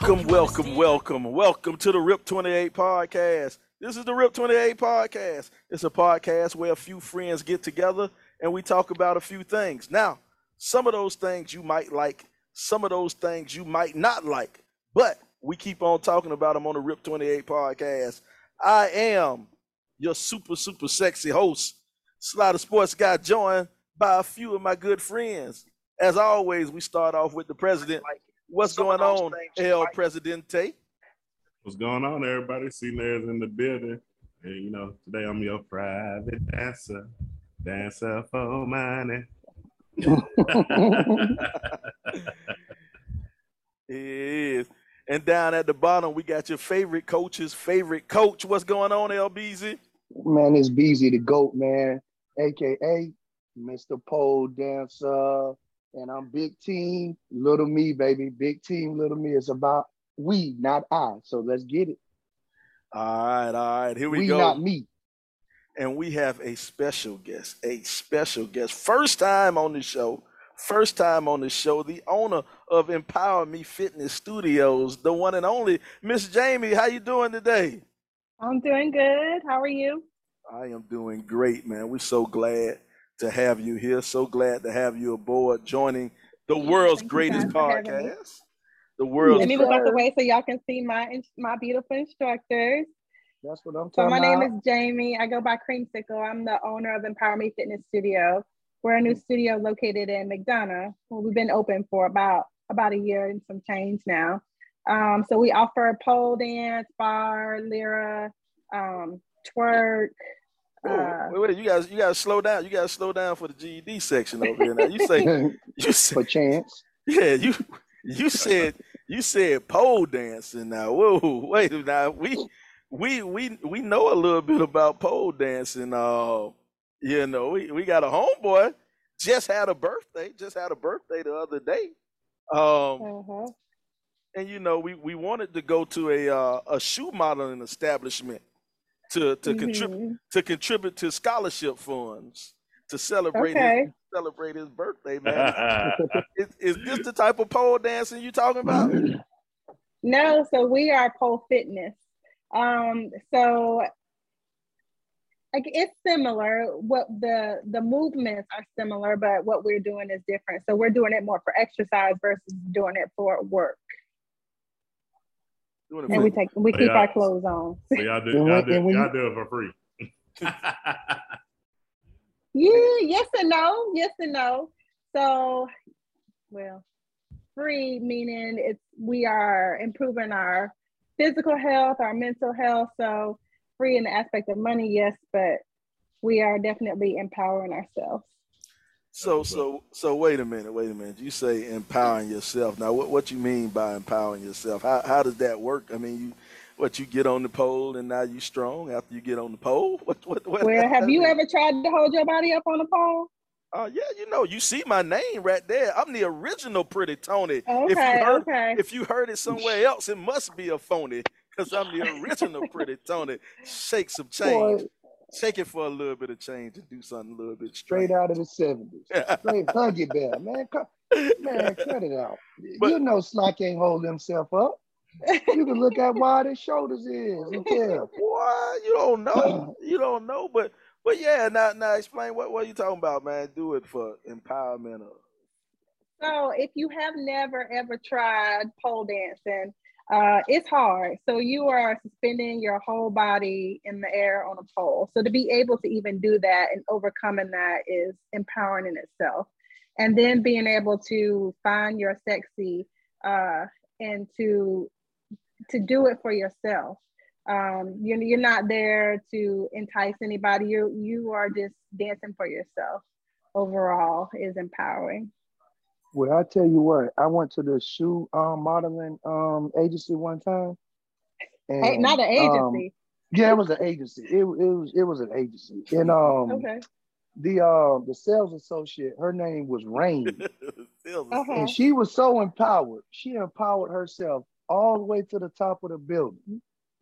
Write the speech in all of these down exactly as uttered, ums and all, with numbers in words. Welcome, welcome, welcome, welcome to the Rip twenty-eight podcast. This is the Rip twenty-eight podcast. It's a podcast where a few friends get together and we talk about a few things. Now, some of those things you might like, some of those things you might not like, but we keep on talking about them on the Rip twenty-eight podcast. I am your super, super sexy host, Slider Sports Guy, joined by a few of my good friends. As always, we start off with the president. What's going on, El Presidente? What's going on, everybody? Seniors in the building. And, you know, today I'm your private dancer. Dancer for money. It is. And down at the bottom, we got your favorite coach's favorite coach. What's going on, L B Z? Man, it's B Z the GOAT, man, a k a. Mister Pole Dancer. And I'm big team, little me, baby. Big team, little me. It's about we, not I. So let's get it. All right, all right. Here we, we go. We, not me. And we have a special guest, a special guest. First time on the show, first time on the show, the owner of Empower Me Fitness Studios, the one and only, Miss Jamie. How you doing today? I'm doing good. How are you? I am doing great, man. We're so glad to have you here. So glad to have you aboard, joining the world's Thank greatest podcast. The world's Let me look out the way so y'all can see my my beautiful instructors. That's what I'm talking about. So my about. name is Jamie. I go by Creamsicle. I'm the owner of Empower Me Fitness Studio. We're a new studio located in McDonough. Well, we've been open for about, about a year and some change now. Um, so we offer pole dance, bar, Lyra, um, twerk. Uh, wait, wait, you guys, you gotta slow down. You gotta slow down for the G E D section over here. Now you say, you said, for chance. Yeah, you, you said, you said pole dancing. Now, whoa, wait, now we, we, we, we know a little bit about pole dancing. Uh, you know, we, we got a homeboy just had a birthday, just had a birthday the other day. Um, uh-huh. And you know, we, we wanted to go to a uh, a shoe modeling establishment to to mm-hmm. contribute to contribute to scholarship funds to celebrate okay. his, celebrate his birthday, man. is, is this the type of pole dancing you talking about? No, so we are pole fitness. Um, so like it's similar. What the the movements are similar, but what we're doing is different. So we're doing it more for exercise versus doing it for work. And free. we take we so keep our clothes on. So y'all do y'all do, y'all do it for free. yeah, yes and no, yes and no. So, well, free meaning it's we are improving our physical health, our mental health. So free in the aspect of money, yes, but we are definitely empowering ourselves. So so so wait a minute, wait a minute. You say empowering yourself. Now what, what you mean by empowering yourself? How how does that work? I mean you what you get on the pole and now you strong after you get on the pole? What what what Well, have you ever tried to hold your body up on a pole? Oh uh, yeah, you know, you see my name right there. I'm the original Pretty Tony. Okay, if you heard, okay. If you heard it somewhere else, it must be a phony because I'm the original Pretty Tony. Shake some change. Boy. Shake it for a little bit of change and do something a little bit straight out of the seventies. Straight Huggy Bear, man. Come, man, cut it out. But, you know Slack ain't holding himself up. You can look at why his shoulders is. Yeah. Why? You don't know. You don't know, but but yeah, now now explain what, what are you talking about, man? Do it for empowerment. Or... So if you have never ever tried pole dancing, Uh, it's hard. So you are suspending your whole body in the air on a pole. So to be able to even do that and overcoming that is empowering in itself. And then being able to find your sexy uh, and to to do it for yourself. Um, you're, you're not there to entice anybody. You you are just dancing for yourself. Overall is empowering. Well, I tell you what, I went to the shoe um, modeling um, agency one time. And, hey, not an agency. Um, yeah, it was an agency. It, it was it was an agency. And um, okay. the uh, the sales associate, her name was Rain, uh-huh. and she was so empowered. She empowered herself all the way to the top of the building,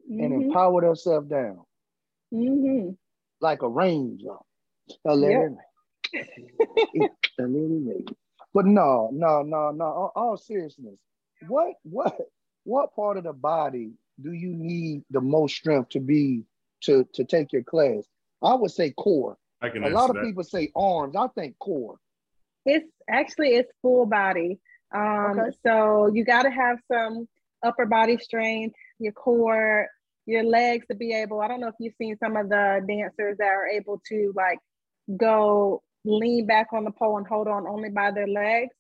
mm-hmm. and empowered herself down, mm-hmm. like a rain drop. Hilarious. But no, no, no, no. All, all seriousness, what, what, what part of the body do you need the most strength to be to to take your class? I would say core. I can a lot of that. People say arms. I think core. It's actually it's full body. Um, okay. So you got to have some upper body strength, your core, your legs to be able. I don't know if you've seen some of the dancers that are able to like go lean back on the pole and hold on only by their legs.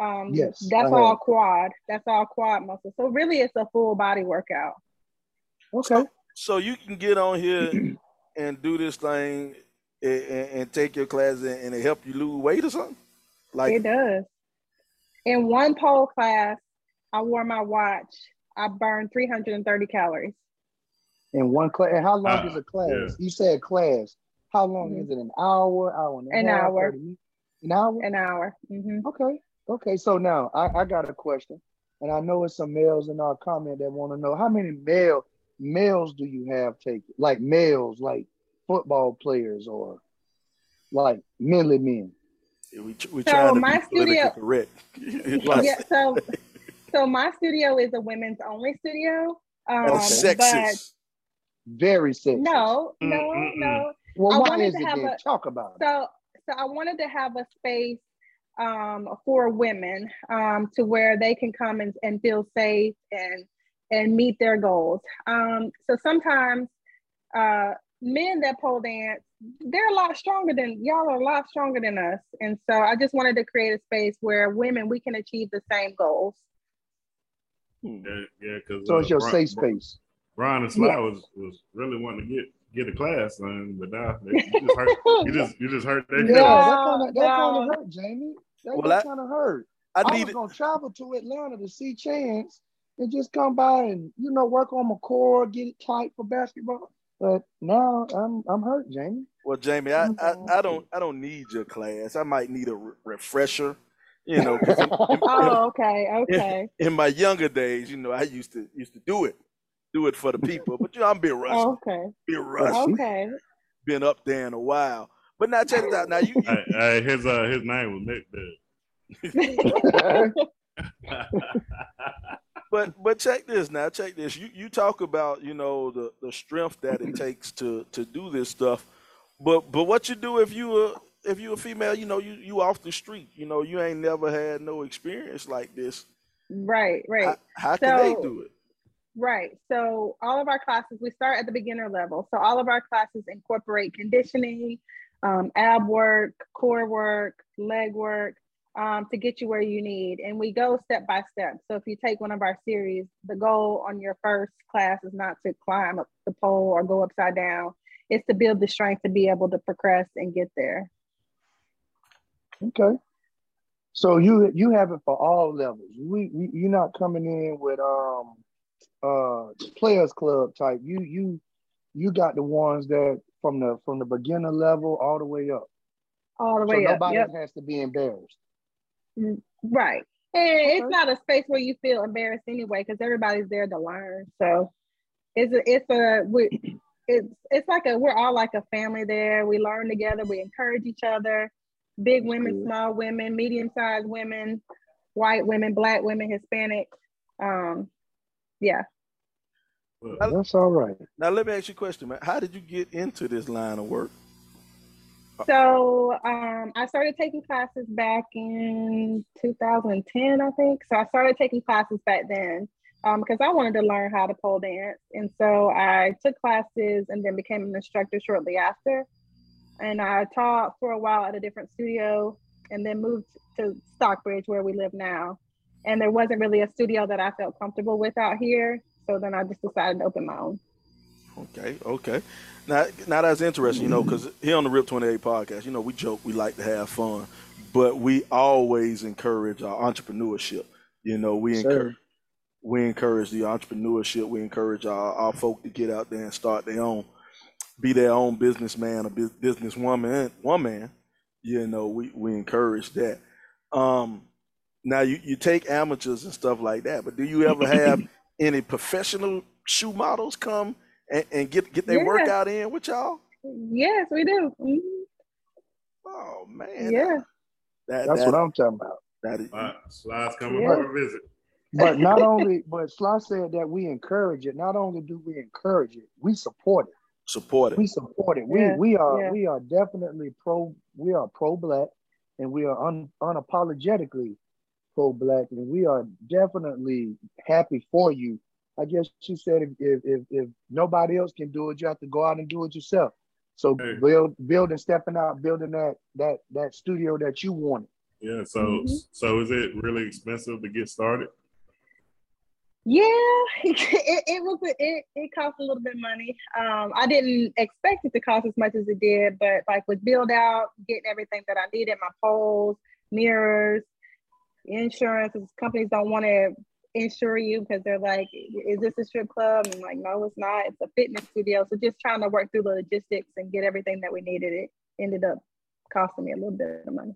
Um, yes, that's all quad. That's all quad muscle. So really, it's a full body workout. Okay. So you can get on here and do this thing and, and take your class and it help you lose weight or something? Like it does. In one pole class, I wore my watch. I burned three hundred thirty calories. In one class? And how long uh, is a class? Yeah. You said class. How long mm-hmm. is it? An hour? Hour and a an half, hour. thirty, an hour? An hour. Mm-hmm. Okay. Okay, so now I, I got a question, and I know it's some males in our comment that want to know how many male males do you have taken? Like males, like football players, or like manly men. Yeah, we we so trying to my be studio, correct. like, yeah, so so my studio is a women's only studio. Um, oh, sexist. Very sexist. No, no, Mm-mm-mm. no. Well, why is it? Have a, Talk about it. So so I wanted to have a space. Um, for women um, to where they can come and, and feel safe and and meet their goals. Um, so sometimes uh, men that pole dance, they're a lot stronger than, y'all are a lot stronger than us. And so I just wanted to create a space where women, we can achieve the same goals. Yeah, yeah. Cause, so uh, it's your Brian, safe space. Brian and Sly yeah. was, was really wanting to get Get a class, son, but nah, you just hurt. you just you just hurt that. Yeah, no, that kind of that no. kind of hurt, Jamie. That, well, that kind of hurt. I, I was it. gonna travel to Atlanta to see Chance and just come by and you know work on my core, get it tight for basketball. But now I'm I'm hurt, Jamie. Well, Jamie, I I, I don't I don't need your class. I might need a re- refresher. You know. In, in, oh, okay, okay. In, in my younger days, you know, I used to used to do it. Do it for the people, but you know, I'm being rusty. Oh, okay. Being rusty. Okay. Been up there in a while, but now check it out. Now you, you hey, hey, his uh, his name was Nick Dad. but but check this now. Check this. You you talk about you know the, the strength that it takes to to do this stuff, but but what you do if you a if you a female, you know you you off the street. You know you ain't never had no experience like this. Right. Right. How, how can so, they do it? Right. So all of our classes, we start at the beginner level. So all of our classes incorporate conditioning, um, ab work, core work, leg work um, to get you where you need. And we go step by step. So if you take one of our series, the goal on your first class is not to climb up the pole or go upside down. It's to build the strength to be able to progress and get there. Okay. So you you have it for all levels. We, we you're not coming in with um. uh players club type. You you you got the ones that from the from the beginner level all the way up all the way so nobody up. Nobody has to be embarrassed, right? And okay. It's not a space where you feel embarrassed anyway because everybody's there to learn. So it's a, it's a we it's it's like a we're all like a family there. We learn together, we encourage each other. Big women, small women, medium-sized women, white women, black women, Hispanic. um Yeah. Well, that's all right. Now, let me ask you a question, man. How did you get into this line of work? So um, I started taking classes back in two thousand ten, I think. So I started taking classes back then because um, I wanted to learn how to pole dance. And so I took classes and then became an instructor shortly after. And I taught for a while at a different studio and then moved to Stockbridge, where we live now. And there wasn't really a studio that I felt comfortable with out here. So then I just decided to open my own. Okay, okay. Now, now that's interesting, you know, because here on the Rip twenty-eight podcast, you know, we joke, we like to have fun, but we always encourage our entrepreneurship. You know, we, sure. encourage, we encourage the entrepreneurship. We encourage our, our folk to get out there and start their own, be their own businessman or businesswoman, woman. You know, we, we encourage that. Um, Now, you, you take amateurs and stuff like that, but do you ever have any professional shoe models come and, and get, get their yeah. workout in with y'all? Yes, we do. Mm-hmm. Oh, man. Yeah. That, That's that, what I'm talking about. That is, uh, Slide's coming yeah. for a visit. But not only, but Slosh said that we encourage it. Not only do we encourage it, we support it. Support it. We support it. Yeah, we we are yeah. we are definitely pro. We are pro black, and we are un, unapologetically pro black, and we are definitely happy for you. I guess she said if if if, if nobody else can do it, you have to go out and do it yourself. So hey. build building, stepping out, building that that that studio that you wanted. Yeah. So mm-hmm. so is it really expensive to get started? Yeah, it it was a, it it cost a little bit of money. Um, I didn't expect it to cost as much as it did, but like with build out, getting everything that I needed, my poles, mirrors, insurance. Companies don't want to insure you because they're like, "Is this a strip club?" And I'm like, "No, it's not. It's a fitness studio." So just trying to work through the logistics and get everything that we needed. It ended up costing me a little bit of money.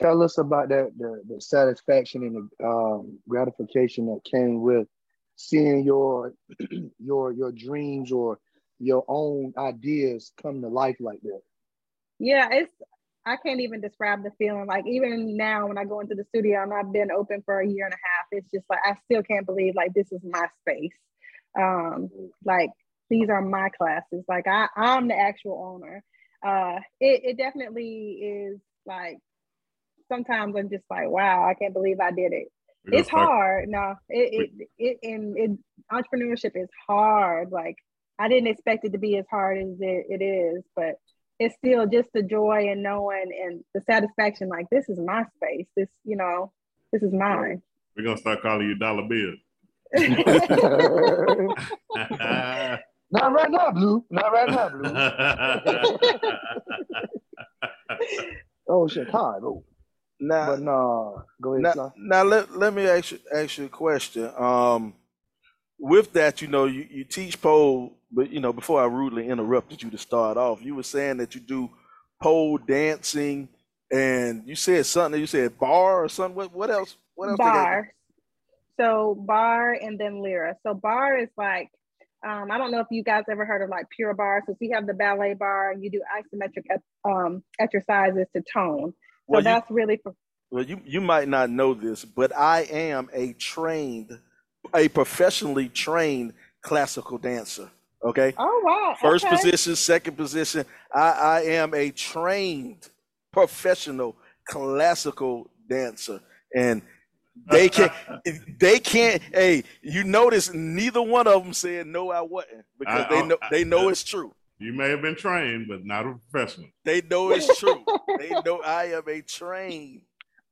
Tell us about that, the, the satisfaction and the um, gratification that came with seeing your your your dreams or your own ideas come to life like that. Yeah, it's I can't even describe the feeling. Like even now when I go into the studio and I've been open for a year and a half, it's just like I still can't believe like this is my space. Um, like these are my classes. Like I, I'm the actual owner. Uh, it, it definitely is like sometimes I'm just like, wow, I can't believe I did it. You're it's stuck. hard. No, it it, it and it, entrepreneurship is hard. Like I didn't expect it to be as hard as it, it is, but it's still just the joy and knowing and the satisfaction. Like this is my space. This, you know, this is mine. We're gonna start calling you Dollar Bill. Not right now, Blue. Not right now, Blue. Oh, Chicago. Now, but no, go ahead, now, now let, let me ask you, ask you a question. Um, with that, you know, you, you teach pole, but, you know, before I rudely interrupted you to start off, you were saying that you do pole dancing and you said something, you said bar or something. What, what else? What else? Bar. So bar and then Lyra. So bar is like, um, I don't know if you guys ever heard of like pure bar. So you have the ballet bar and you do isometric um, exercises to tone. So well, that's you, really for- well. You you might not know this, but I am a trained, a professionally trained classical dancer. Okay. Oh wow! First okay. position, second position. I, I am a trained professional classical dancer, and they can't. they can't. Hey, you notice neither one of them said no. I wasn't because I, they know I, they know I, it's true. You may have been trained, but not a professional. They know it's true. They know I am a trained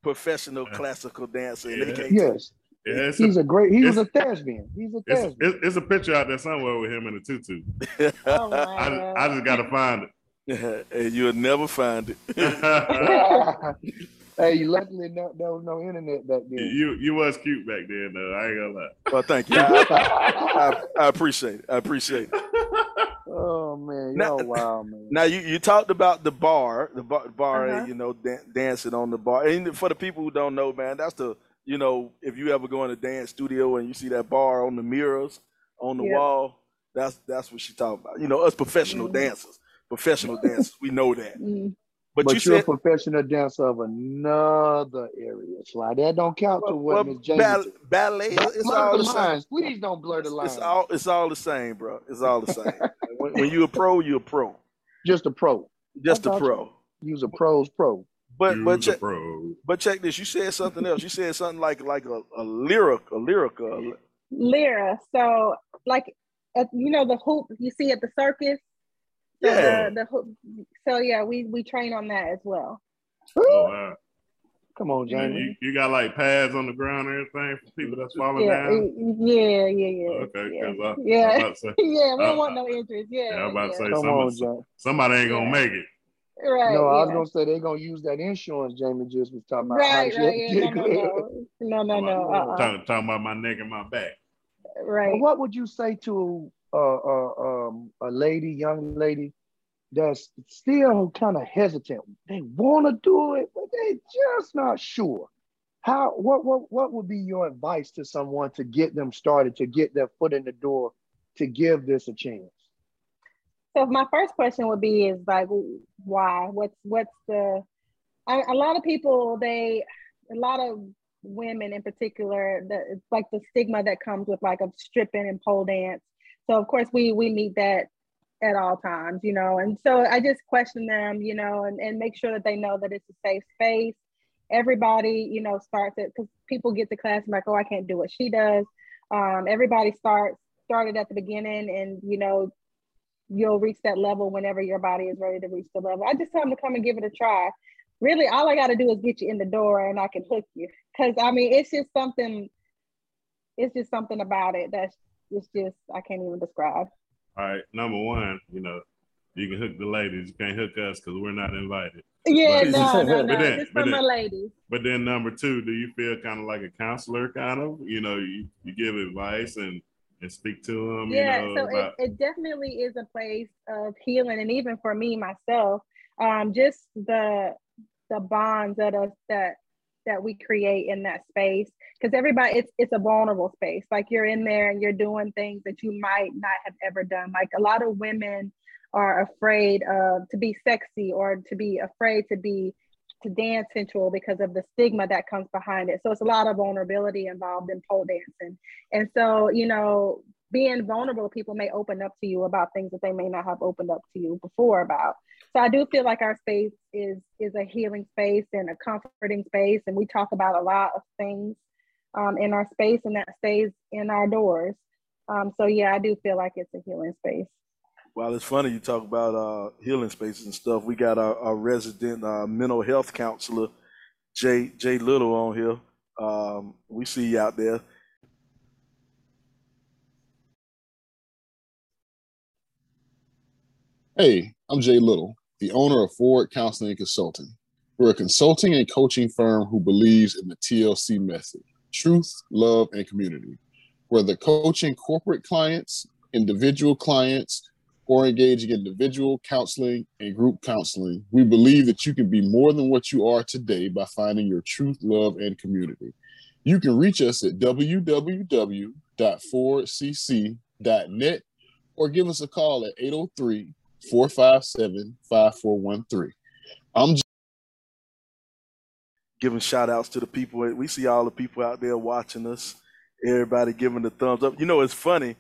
professional classical dancer. Yeah. They can't yes. Yeah, he's a, a great, he was a thespian. He's a thespian. It's, it's a picture out there somewhere with him in a tutu. Oh my I, God. I just got to find it. And you'll never find it. Hey, luckily no, there was no internet back then. You you was cute back then, though. I ain't gonna lie. Well, thank you. I, I, I appreciate it. I appreciate it. Oh man, now, you're wild, man. Now you, you talked about the bar, the bar, bar uh-huh. you know, da- dancing on the bar. And for the people who don't know, man, that's the you know, if you ever go in a dance studio and you see that bar on the mirrors, on the yeah. wall, that's that's what she talking about. You know, us professional mm-hmm. dancers, professional dancers, we know that. Mm-hmm. But, but you you're said, a professional dancer of another area. Like that don't count to what Miss James. Ball, ballet, it's blur all the, the lines. Same. Please don't blur the lines. It's all, it's all the same, bro. It's all the same. when, when you're a pro, you're a pro. Just a pro. Just a pro. Use a pro's pro. But Use but check. Pro. But check this. You said something else. You said something like like a, a lyric, a lyrica. Lyra. So like, at, you know, the hoop you see at the circus. So yeah. The, the, so yeah, we, we train on that as well. Oh, wow. Come on, Jamie. You, you got like pads on the ground and everything for people that's falling yeah, down? Yeah, yeah, yeah. Oh, okay, yeah. I, yeah. I about to say, yeah, we don't uh, want no injuries. Yeah, yeah, I'm about yeah. to say Come somebody, on, somebody ain't going to yeah. make it. Right. No, yeah. I was going to say they're going to use that insurance Jamie just was talking about. Right, right, yeah. No, no, no. No, no, no. Uh-uh. Talking, talking about my neck and my back. Right. Well, what would you say to Uh, uh, um, a lady, young lady, that's still kind of hesitant? They want to do it, but they just not sure. How? What? What? What would be your advice to someone to get them started, to get their foot in the door, to give this a chance? So my first question would be is like, why? What's what's the? I, a lot of people they, a lot of women in particular, the, it's like the stigma that comes with like of stripping and pole dance. So of course we we meet that at all times, you know, and so I just question them, you know, and, and make sure that they know that it's a safe space. Everybody, you know, starts it, because people get to class and like, oh, I can't do what she does. Um, everybody starts started at the beginning, and, you know, you'll reach that level whenever your body is ready to reach the level. I just tell them to come and give it a try. Really, all I got to do is get you in the door and I can hook you. Because, I mean, it's just something, it's just something about it that's, it's just, I can't even describe. All right, number one, you know, you can hook the ladies. You can't hook us because we're not invited. Yeah, but, no, no, no. Then, just for my ladies. But then number two, do you feel kind of like a counselor kind of? You know, you, you give advice and, and speak to them. Yeah, you know, so about... it, it definitely is a place of healing. And even for me, myself, um, just the the bonds that us that that we create in that space, because everybody, it's it's a vulnerable space. Like, you're in there and you're doing things that you might not have ever done. Like, a lot of women are afraid of to be sexy, or to be afraid to be to dance sensual because of the stigma that comes behind it. So it's a lot of vulnerability involved in pole dancing. And so, you know, being vulnerable, people may open up to you about things that they may not have opened up to you before about. So I do feel like our space is is a healing space and a comforting space. And we talk about a lot of things um, in our space, and that stays in our doors. Um, so yeah, I do feel like it's a healing space. Well, it's funny you talk about uh, healing spaces and stuff. We got our, our resident uh, mental health counselor, Jay Jay Little, on here. Um, we see you out there. Hey, I'm Jay Little, the owner of Forward Counseling and Consulting. We're a consulting and coaching firm who believes in the T L C method: truth, love, and community. Whether coaching corporate clients, individual clients, or engaging in individual counseling and group counseling, we believe that you can be more than what you are today by finding your truth, love, and community. You can reach us at w w w dot forward c c dot net or give us a call at eight oh three, four five seven, five four one three. I'm just giving shout outs to the people. We see all the people out there watching us. Everybody giving the thumbs up. You know, it's funny.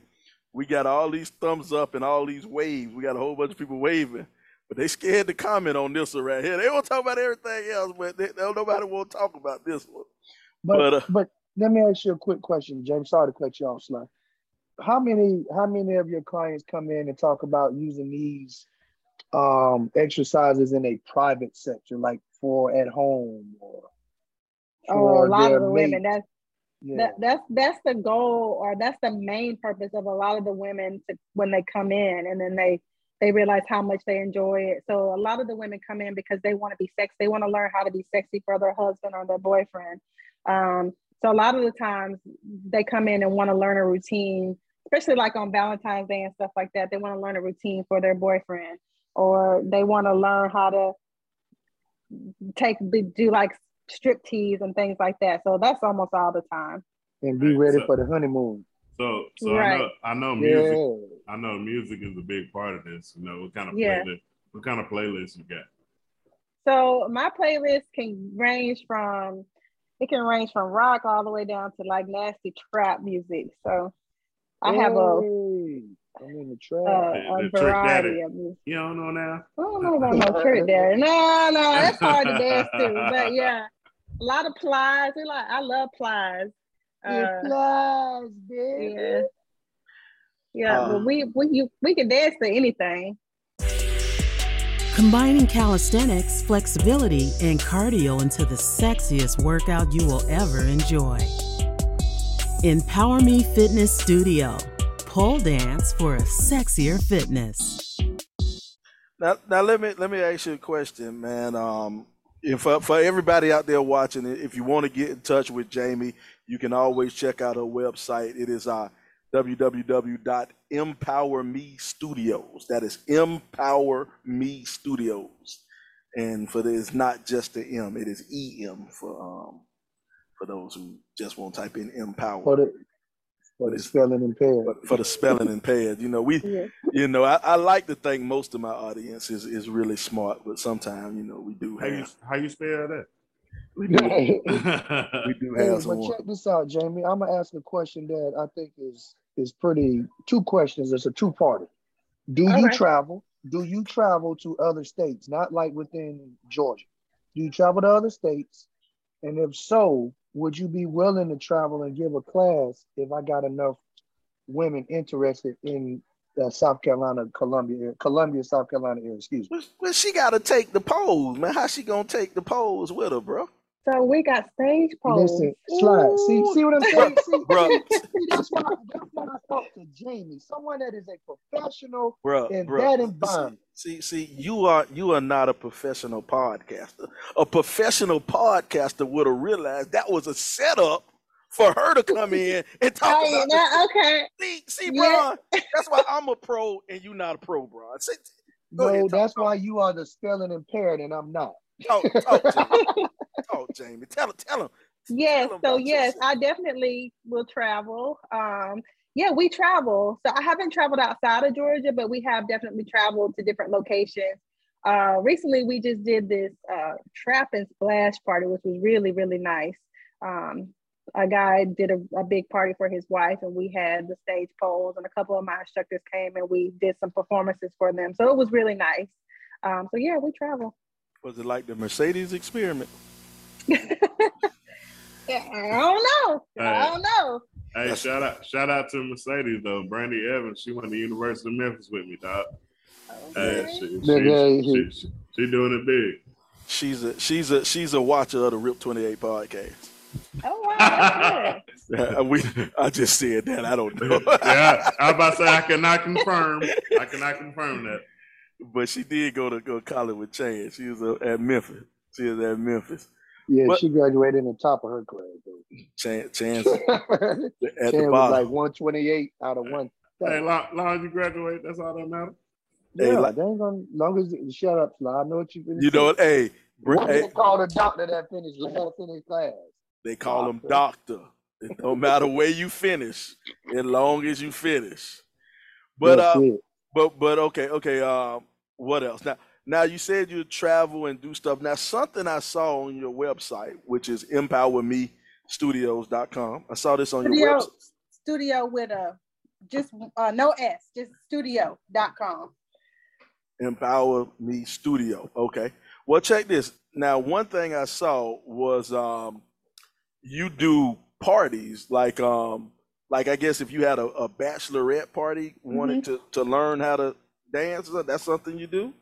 We got all these thumbs up and all these waves. We got a whole bunch of people waving, but they scared to comment on this one right here. They won't talk about everything else, but they, they, nobody won't talk about this one. But but, uh, but let me ask you a quick question, James. Sorry to cut you off, Sly. How many how many of your clients come in and talk about using these um, exercises in a private sector, like for at home or for oh, a lot of the mate? Women. That's Yeah. That, that's that's the goal, or that's the main purpose of a lot of the women to, when they come in, and then they they realize how much they enjoy it. So a lot of the women come in because they want to be sexy. They want to learn how to be sexy for their husband or their boyfriend. Um, so a lot of the times they come in and want to learn a routine, especially like on Valentine's Day and stuff like that. They want to learn a routine for their boyfriend, or they want to learn how to take do like strip tease and things like that. So that's almost all the time. And be ready so, for the honeymoon. So so right. I know I know music yeah. I know music is a big part of this. You know, what kind of yeah. playlist what kind of playlist you got? So my playlist can range from it can range from rock all the way down to like nasty trap music. So I hey, have a I'm in the trap. Uh, a the variety of music. You don't know now? I don't know about no Trick Daddy. No, no, that's hard to dance to. But yeah. A lot of plies. We like. I love plies. Uh, plies, baby. Yeah, yeah um, but we we you, we can dance to anything. Combining calisthenics, flexibility, and cardio into the sexiest workout you will ever enjoy. Empower Me Fitness Studio. Pole dance for a sexier fitness. Now, now let me let me ask you a question, man. Um. If, uh, for everybody out there watching, if you want to get in touch with Jamie, you can always check out her website. It is uh, w w w dot empower me studios. That is Empower Me Studios. And for this, it's not just the M, it is E M for um, for those who just won't type in Empower. For the, for the spelling impaired. For, for the spelling impaired. You know, we, yeah. you know, I, I like to think most of my audience is, is really smart, but sometimes, you know, we do. How have, you how you spell that? We do. we do have hey, some. But more. Check this out, Jamie. I'm gonna ask a question that I think is is pretty. Two questions. It's a two-parter. Do All you right. travel? Do you travel to other states? Not like within Georgia. Do you travel to other states? And if so, would you be willing to travel and give a class if I got enough women interested in uh, South Carolina, Columbia, Columbia, South Carolina area? Excuse me. Well, she got to take the polls, man. How she gonna take the polls with her, bro? So we got stage polls. Listen, slide. Ooh. See, see what I'm saying? See, bro. see that's why I talked to Jamie, someone that is a professional bro, in bro. that environment. See, see, you are you are not a professional podcaster. A professional podcaster would have realized that was a setup for her to come in and talk about that. Okay. See, see, yeah. bro. That's why I'm a pro and you not a pro, bro. See, no, ahead, that's why you are the spelling impaired and I'm not. Oh, oh, oh, Jamie, tell him, tell him. Yes, tell him so yes, yourself. I definitely will travel. Um, yeah, we travel. So I haven't traveled outside of Georgia, but we have definitely traveled to different locations. Uh, recently, we just did this uh, trap and splash party, which was really, really nice. Um, a guy did a, a big party for his wife, and we had the stage poles, and a couple of my instructors came, and we did some performances for them. So it was really nice. Um, so yeah, we travel. Was it like the Mercedes experiment? yeah, I don't know. Hey, I don't know. Hey, shout out, shout out to Mercedes though. Brandy Evans, she went to the University of Memphis with me, dog. Okay. Hey, she, she, she, she, she doing it big. She's a she's a she's a watcher of the Rip twenty-eight podcast. Oh wow! yeah, we, I just said that. I don't know. yeah, I, I was about to say I cannot confirm. I cannot confirm that. But she did go to go college with Chance. She was at Memphis. She was at Memphis. Yeah, but she graduated in the top of her class. Chance, Chance at Chan the bottom. Was like one twenty-eight out of one. Hey, long, long as you graduate, that's all that matters. Yeah, hey, like, they ain't gonna. Long as you, shut up, Sly. I know what you. You know what? Hey, Br- hey. They call the doctor that finished last in his class. They call doctor. him doctor. It don't matter where you finish, as long as you finish. But that's uh, it. but but okay, okay. Um. What else? Now, now you said you travel and do stuff. Now, something I saw on your website, which is empower me studios dot com. I saw this on studio, your website. Studio with a, just uh, no S, just studio dot com. Empower Me Studio. Okay. Well, check this. Now, one thing I saw was um, you do parties like, um, like I guess if you had a, a bachelorette party, wanted mm-hmm. to, to learn how to dance, that's something you do?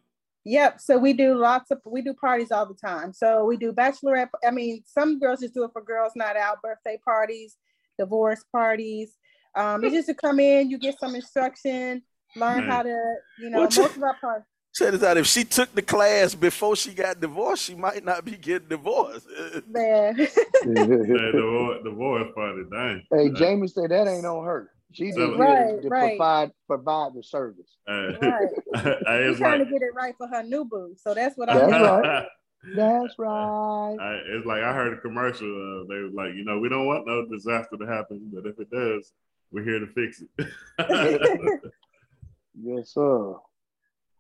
Yep. So we do lots of, we do parties all the time. So we do bachelorette. I mean, some girls just do it for girls night out, birthday parties, divorce parties. Um, you just to come in, you get some instruction, learn Man. how to, you know, well, most check, of our parties. Check this out. If she took the class before she got divorced, she might not be getting divorced. Man. divorce, divorce party, dang. Hey, Jamie said that ain't on her. She's so, right, to right. provide provide the service. Right. She's trying like, to get it right for her new boo. So that's what I'm right. That's right. I, it's like I heard a commercial. Uh, they were like, you know, we don't want no disaster to happen, but if it does, we're here to fix it. Yes, sir. All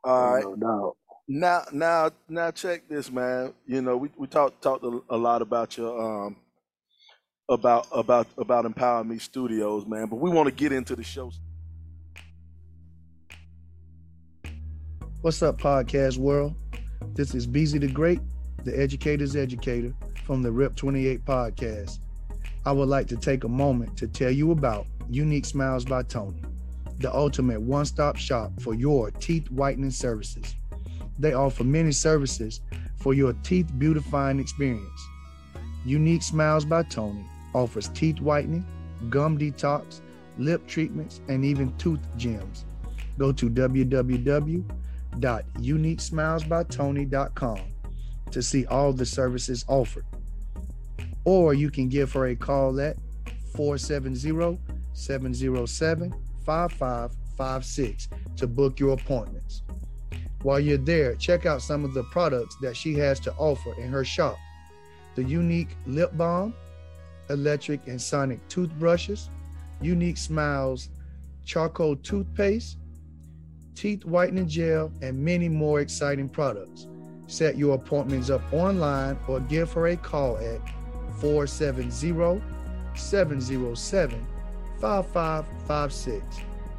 right. No doubt. Now, now, now, check this, man. You know, we we talked talked a lot about your um. about about about Empower Me Studios, man, but we want to get into the show. What's up, podcast world? This is B Z the Great, the educator's educator from the Rip twenty-eight podcast. I would like to take a moment to tell you about Unique Smiles by Tony, the ultimate one-stop shop for your teeth whitening services. They offer many services for your teeth beautifying experience. Unique Smiles by Tony offers teeth whitening, gum detox, lip treatments, and even tooth gems. Go to w w w dot unique smiles by tony dot com to see all the services offered. Or you can give her a call at four seven zero, seven zero seven, five five five six to book your appointments. While you're there, check out some of the products that she has to offer in her shop. The Unique Lip Balm, Electric and Sonic Toothbrushes, Unique Smiles Charcoal Toothpaste, Teeth Whitening Gel, and many more exciting products. Set your appointments up online or give her a call at four seven zero, seven zero seven, five five five six.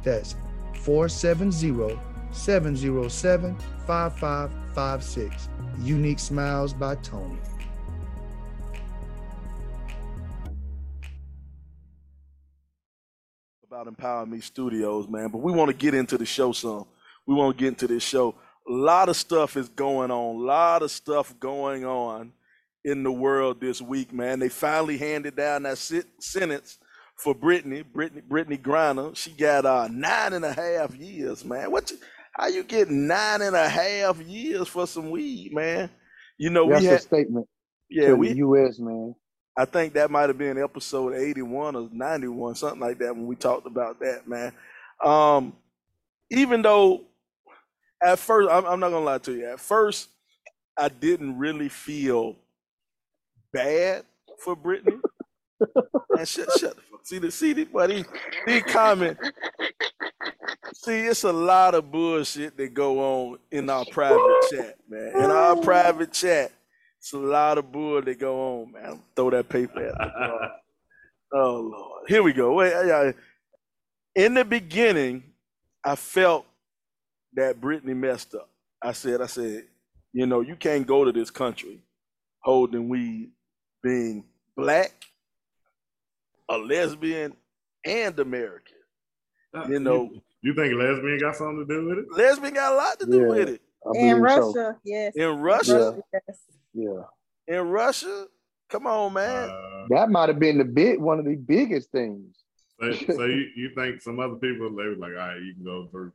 That's four seven zero, seven zero seven, five five five six. Unique Smiles by Tony. About Empower Me Studios, man, but we want to get into the show some. We want to get into this show. A lot of stuff is going on. A lot of stuff going on in the world this week, man. They finally handed down that sit- sentence for Brittney, Brittney, Brittney Griner. She got uh, nine and a half years, man. What? You, how you get nine and a half years for some weed, man? You know, that's we had, a statement. Yeah, to we the U S, man. I think that might have been episode eighty-one or ninety-one, something like that, when we talked about that, man. Um, even though. At first, I'm not gonna lie to you. At first, I didn't really feel bad for Brittney. And shut, shut the fuck. See the, see the, but he, he comment. See, it's a lot of bullshit that go on in our private chat, man. In our private chat, it's a lot of bull that go on, man. Throw that paper at the wall. Oh Lord, here we go. Wait, in the beginning, I felt that Brittney messed up. I said, I said, you know, you can't go to this country holding weed, being black, a lesbian, and American. Uh, you know, you, you think lesbian got something to do with it? Lesbian got a lot to do yeah, with it. In Russia, so. yes. In Russia, yes. Yeah. In Russia, come on, man. Uh, that might have been the big one of the biggest things. So, so you, you think some other people, they were like, all right, you can go through.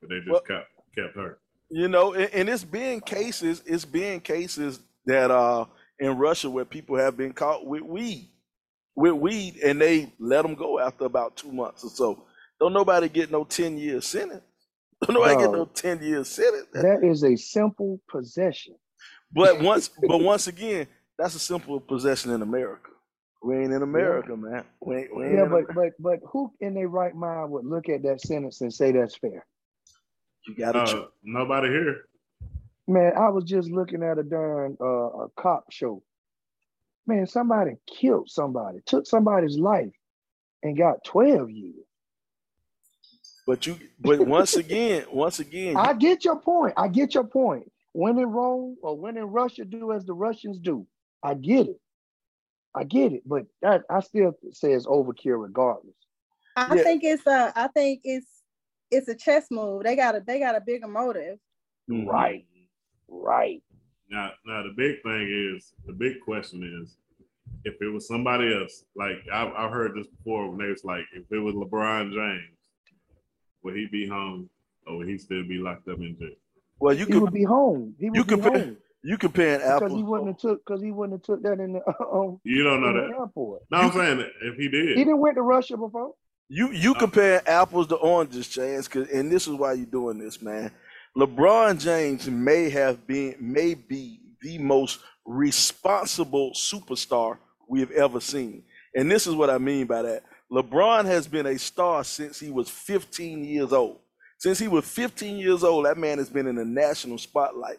But they just well, kept, kept her. You know, and, and it's been cases, it's been cases that uh in Russia where people have been caught with weed, with weed, and they let them go after about two months or so. Don't nobody get no ten-year sentence. Don't nobody no, get no ten-year sentence. That is a simple possession. But once, but once again, that's a simple possession in America. We ain't in America, yeah. man. We ain't, we ain't yeah, but, but but who in their right mind would look at that sentence and say that's fair? You got it. Uh, nobody here. Man, I was just looking at a darn uh, a cop show. Man, somebody killed somebody, took somebody's life, and got twelve years. But you, but once again, once again, I get your point. I get your point. When in Rome or when in Russia, do as the Russians do. I get it. I get it. But that, I still say it's overkill, regardless. I yeah. think it's. Uh, I think it's. It's a chess move. They got a they got a bigger motive. Right, right. Now, now the big thing is, the big question is, if it was somebody else, like I've I've heard this before, when they was like, if it was LeBron James, would he be home or would he still be locked up in jail? Well, you he could would be home. He would you be compare, home. You comparing apples because he wouldn't have took because he wouldn't have took that in the um, you don't know that airport. No, I'm saying that if he did, he didn't went to Russia before. You you compare apples to oranges, Chance, cause, and this is why you're doing this, man. LeBron James may have been, may be the most responsible superstar we've ever seen. And this is what I mean by that. LeBron has been a star since he was fifteen years old. Since he was fifteen years old, that man has been in the national spotlight.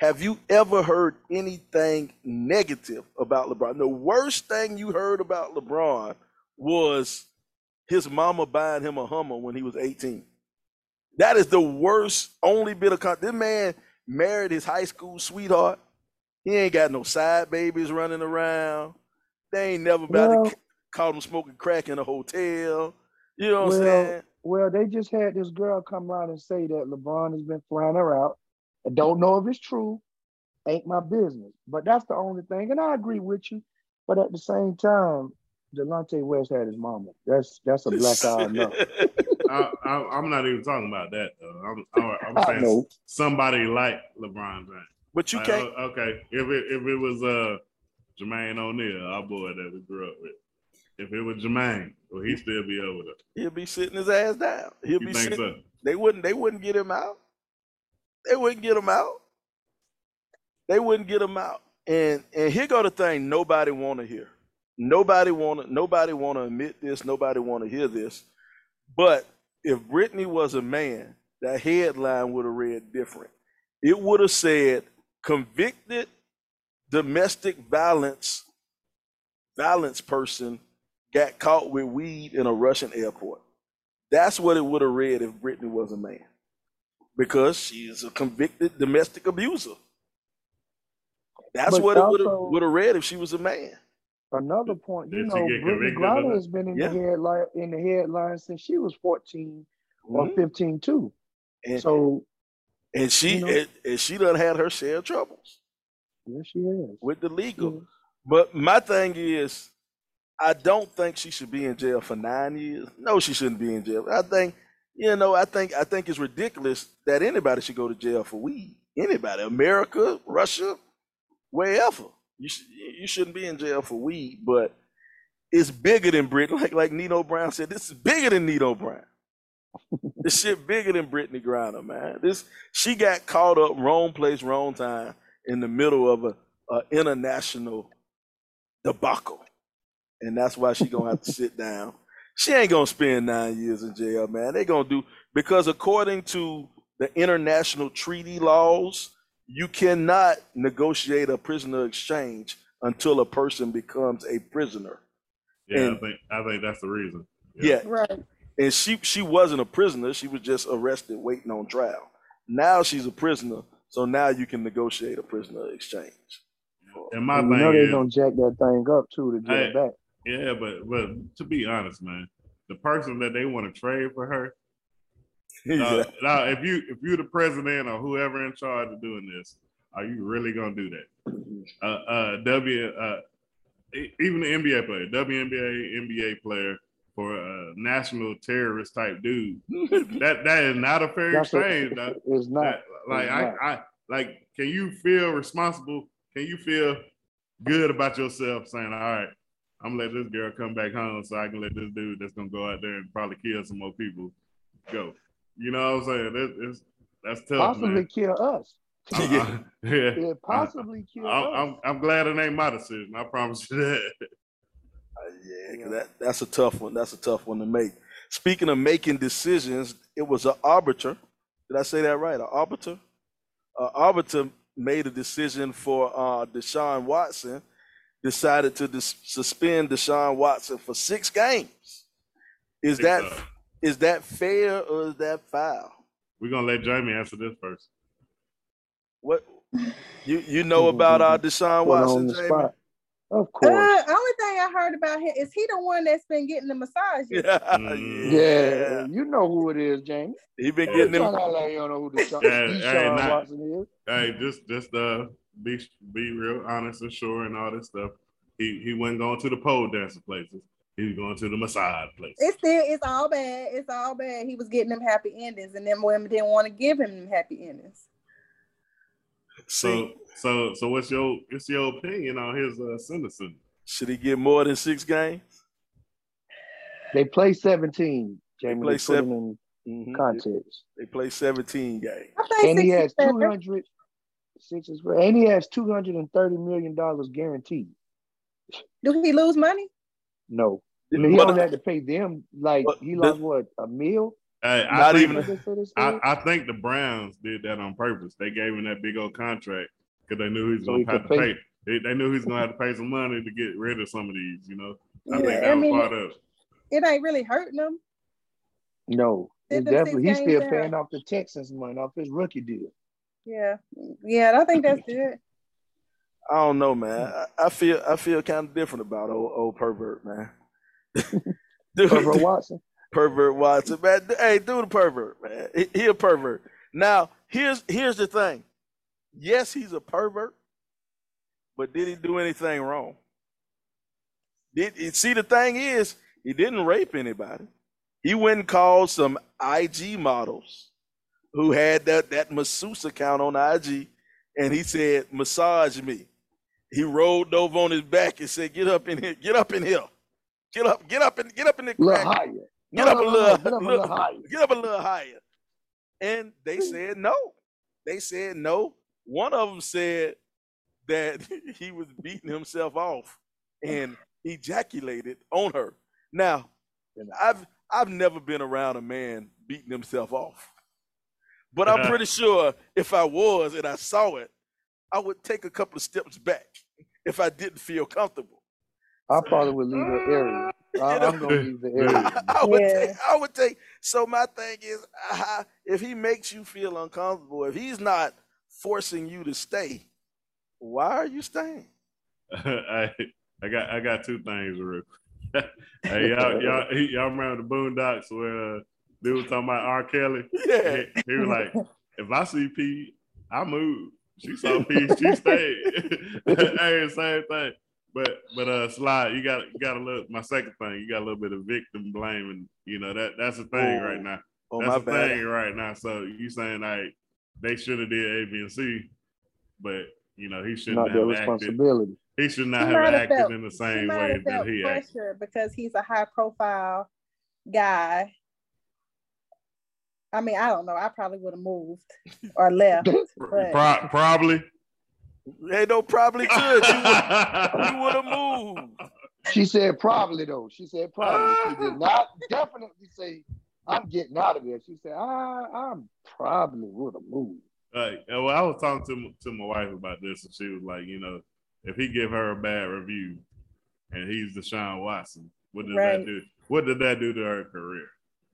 Have you ever heard anything negative about LeBron? The worst thing you heard about LeBron was his mama buying him a Hummer when he was eighteen. That is the worst, only bit of con- this man married his high school sweetheart. He ain't got no side babies running around. They ain't never about well, to caught him smoking crack in a hotel. You know what well, I'm saying? Well, they just had this girl come out and say that LeBron has been flying her out. I don't know if it's true. Ain't my business. But that's the only thing. And I agree with you. But at the same time, Delonte West had his mama. That's that's a black eye enough. I, I, I'm not even talking about that, though. I'm, I'm, I'm saying know. somebody like LeBron James. But you like, can't. Okay, if it if it was uh, Jermaine O'Neal, our boy that we grew up with, if it was Jermaine, well, he'd still be over there. He'll be sitting his ass down. He'll you be sitting. So? They wouldn't. They wouldn't get him out. They wouldn't get him out. They wouldn't get him out. And and here go the thing. Nobody want to hear. Nobody wanna nobody wanna admit this, nobody wanna hear this. But if Brittney was a man, that headline would have read different. It would have said convicted domestic violence violence person got caught with weed in a Russian airport. That's what it would have read if Brittney was a man, because she is a convicted domestic abuser. That's but what also, it would have read if she was a man. Another point, you Did know, Brittney Griner has been in yeah. the headline in the headline since she was fourteen mm-hmm. or fifteen too. And, so, and she you know, and, and she done had her share of troubles. Yes, she has with the legal. Yeah. But my thing is, I don't think she should be in jail for nine years. No, she shouldn't be in jail. I think, you know, I think I think it's ridiculous that anybody should go to jail for weed. Anybody, America, Russia, wherever. You sh- you shouldn't be in jail for weed, but it's bigger than Brittney. Like like Nino Brown said, this is bigger than Nino Brown. This shit bigger than Brittney Griner, man. This she got caught up wrong place, wrong time in the middle of a, a international debacle, and that's why she gonna have to sit down. She ain't gonna spend nine years in jail, man. They gonna do because according to the international treaty laws, you cannot negotiate a prisoner exchange until a person becomes a prisoner. Yeah, and, I think I think that's the reason. Yeah. yeah. Right. And she she wasn't a prisoner, she was just arrested waiting on trial. Now she's a prisoner, so now you can negotiate a prisoner exchange. And my and thing you know they're is, gonna jack that thing up too to get it back. Yeah, but but to be honest, man, the person that they want to trade for her. Uh, now, if you if you're the president or whoever in charge of doing this, are you really gonna do that? Uh, uh, w uh, even the N B A player, W N B A N B A player for a national terrorist type dude. that that is not a fair That's exchange. A, it's not that, like it's I, not. I like. Can you feel responsible? Can you feel good about yourself saying, all right, I'm gonna let this girl come back home so I can let this dude that's gonna go out there and probably kill some more people go. You know what I'm saying? It's, it's, that's tough, Possibly man. kill us. Uh-uh. yeah. yeah. Possibly kill I, us. I'm, I'm glad it ain't my decision. I promise you that. Uh, yeah, that, that's a tough one. That's a tough one to make. Speaking of making decisions, it was an arbiter. Did I say that right? An arbiter? An arbiter made a decision for uh, Deshaun Watson, decided to dis- suspend Deshaun Watson for six games. Is that so. Is that fair or is that foul? We're gonna let Jamie answer this first. What you you know about uh, Deshaun Watson, Jamie? Spot. Of course. Uh, only thing I heard about him is he the one that's been getting the massage. Yeah, mm. yeah. you know who it is, Jamie. He been getting them. Like you don't know who Deshaun, yeah, Deshaun hey, Watson not, is. Hey, just just uh, be be real honest and sure and all this stuff. He he wasn't going to the pole dancing places. He was going to the massage place. It's still, it's all bad. It's all bad. He was getting them happy endings, and them women didn't want to give him them happy endings. So, so, so, what's your, what's your opinion on his uh, sentencing? Should he get more than six games? They play seventeen. Jamie, they play seven mm-hmm. contests. They play seventeen games, and he has two hundred six is and he has two hundred and thirty million dollars guaranteed. Do he lose money? No, I mean, he but, don't have to pay them. Like he lost this, what a meal. Hey, not even. I, I think the Browns did that on purpose. They gave him that big old contract because they knew he's so gonna he have to pay. pay. They, they knew he's gonna have to pay some money to get rid of some of these. You know, I yeah, think that I was mean, part of it. It ain't really hurting him. No, it definitely. He's still there. paying off the Texans money off his rookie deal. Yeah, yeah, I think that's it. I don't know, man. I, I feel I feel kind of different about old, old pervert, man. dude, pervert Watson. Pervert Watson, man. Hey, dude, a pervert, man. He, he a pervert. Now, here's here's the thing. Yes, he's a pervert, but did he do anything wrong? Did see the thing is he didn't rape anybody. He went and called some I G models who had that that masseuse account on I G, and he said, "Massage me." He rolled over on his back and said, "Get up in here! Get up in here! Get up! Get up and get up in the crack! Get up a little higher! Get up a little higher!" And they said no. They said no. One of them said that he was beating himself off and ejaculated on her. Now, I've I've never been around a man beating himself off, but I'm pretty sure if I was and I saw it, I would take a couple of steps back if I didn't feel comfortable. I probably would leave the area. You know, I'm going to leave the area. I, I, would yeah. take, I would take, so my thing is, I, if he makes you feel uncomfortable, if he's not forcing you to stay, why are you staying? I I got I got two things, Rip. Hey, y'all, y'all, y'all remember the Boondocks where uh, they were talking about R. Kelly? Yeah. He, he was like, if I see P, I move. She saw P, she stayed. Hey, same thing. But but uh, Sly, you got you got a little. My second thing, you got a little bit of victim blaming. You know that that's a thing oh, right now. Oh, that's a bad. thing right now. So you saying like they should have did A, B, and C, but you know he shouldn't not have their acted. He should not he have acted felt, in the same he way have felt that he acted because he's a high profile guy. I mean, I don't know. I probably would have moved or left. Pro- probably. Ain't no probably could. You would have moved. She said probably, though. She said probably. She did not definitely say, I'm getting out of there. She said, I, I probably would have moved. Like, well, I was talking to, to my wife about this, and she was like, you know, if he give her a bad review and he's Deshaun Watson, what did right. that do? What did that do to her career?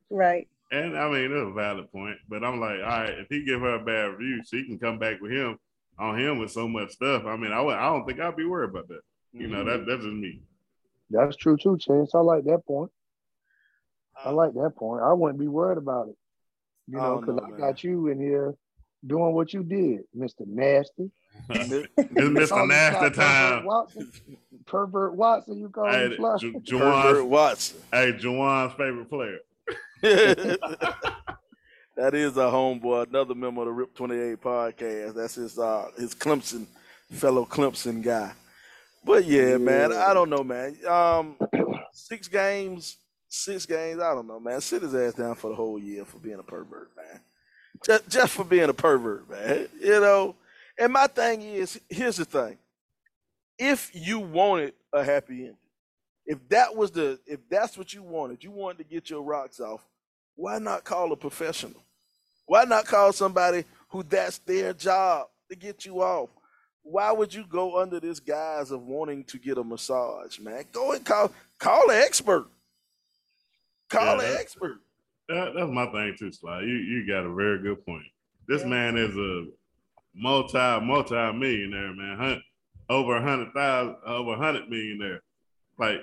Right. And, I mean, that's a valid point, but I'm like, all right, if he give her a bad review, she can come back with him. on him with so much stuff. I mean, I, I don't think I'd be worried about that. You know, that that's just me. That's true too, Chance. I like that point. I like that point. I wouldn't be worried about it. You know, because I, I got you in here doing what you did, Mister Nasty. It's Mister Nasty time. Watson. Pervert Watson, you call him Flush. J- Pervert Watson. Hey, Juwan's favorite player. That is our homeboy, another member of the Rip twenty-eight podcast. That's his uh, his Clemson, fellow Clemson guy. But yeah, yeah, man, I don't know, man. Um, six games, six games, I don't know, man. Sit his ass down for the whole year for being a pervert, man. Just, just for being a pervert, man. You know, and my thing is, here's the thing. If you wanted a happy ending, if that was the, if that's what you wanted, you wanted to get your rocks off, why not call a professional? Why not call somebody who that's their job to get you off? Why would you go under this guise of wanting to get a massage, man? Go and call call an expert. Call yeah, an expert. That, that's my thing too, Sly. You you got a very good point. This yeah. man is a multi multi millionaire, man. Hun- over a hundred thousand, over a hundred millionaire. Like,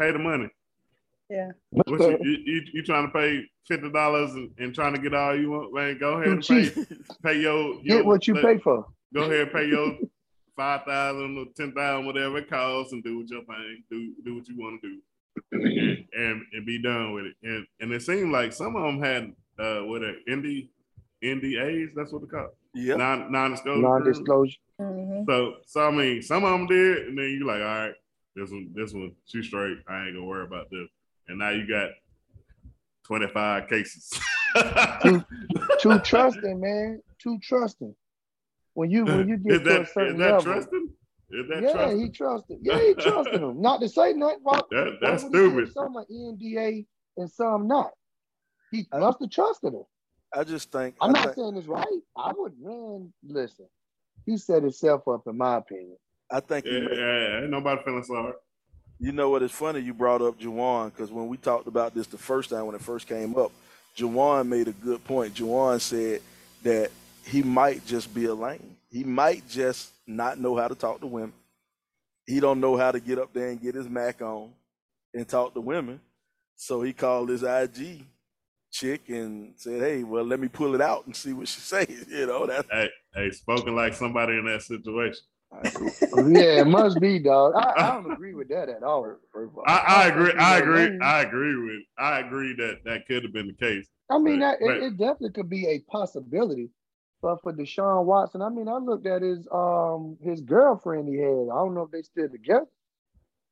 pay the money. Yeah. What you, you you trying to pay fifty dollars and, and trying to get all you want? Man, go ahead and pay pay your, your get what you let, pay for. Go ahead and pay your five thousand or ten thousand, whatever it costs, and do your thing. Do do what you want to do, and, and and be done with it. And and it seemed like some of them had uh what are N D As. That's what they call. Yeah. Non non-disclosure. Non-disclosure. Mm-hmm. So so I mean, some of them did, and then you like, all right, this one this one she's straight. I ain't gonna worry about this. And now you got twenty-five cases. too, too trusting, man. Too trusting. When you when you get that, to a certain level. Is that level, trusting? Is that yeah, trusting? he trusted. Yeah, he trusted him. Not to say nothing. Why, that, that's why stupid. Some are N D A and some not. He must have trusted him. I just think. I'm I not think, saying it's right. I would run. Listen, he set himself up, in my opinion. I think. Yeah, he, yeah ain't nobody feeling sorry. You know what? It's funny you brought up Juwan, because when we talked about this the first time, when it first came up, Juwan made a good point. Juwan said that he might just be a lame. He might just not know how to talk to women. He don't know how to get up there and get his Mac on and talk to women. So he called his I G chick and said, hey, well, let me pull it out and see what she says. You know, that's hey, hey, spoken like somebody in that situation. Yeah, it must be, dog. I, I don't agree with that at all. I, I agree. I agree. I agree with. I agree that that could have been the case. I mean, but, that, but, it, it definitely could be a possibility. But for Deshaun Watson, I mean, I looked at his um his girlfriend he had. I don't know if they still together.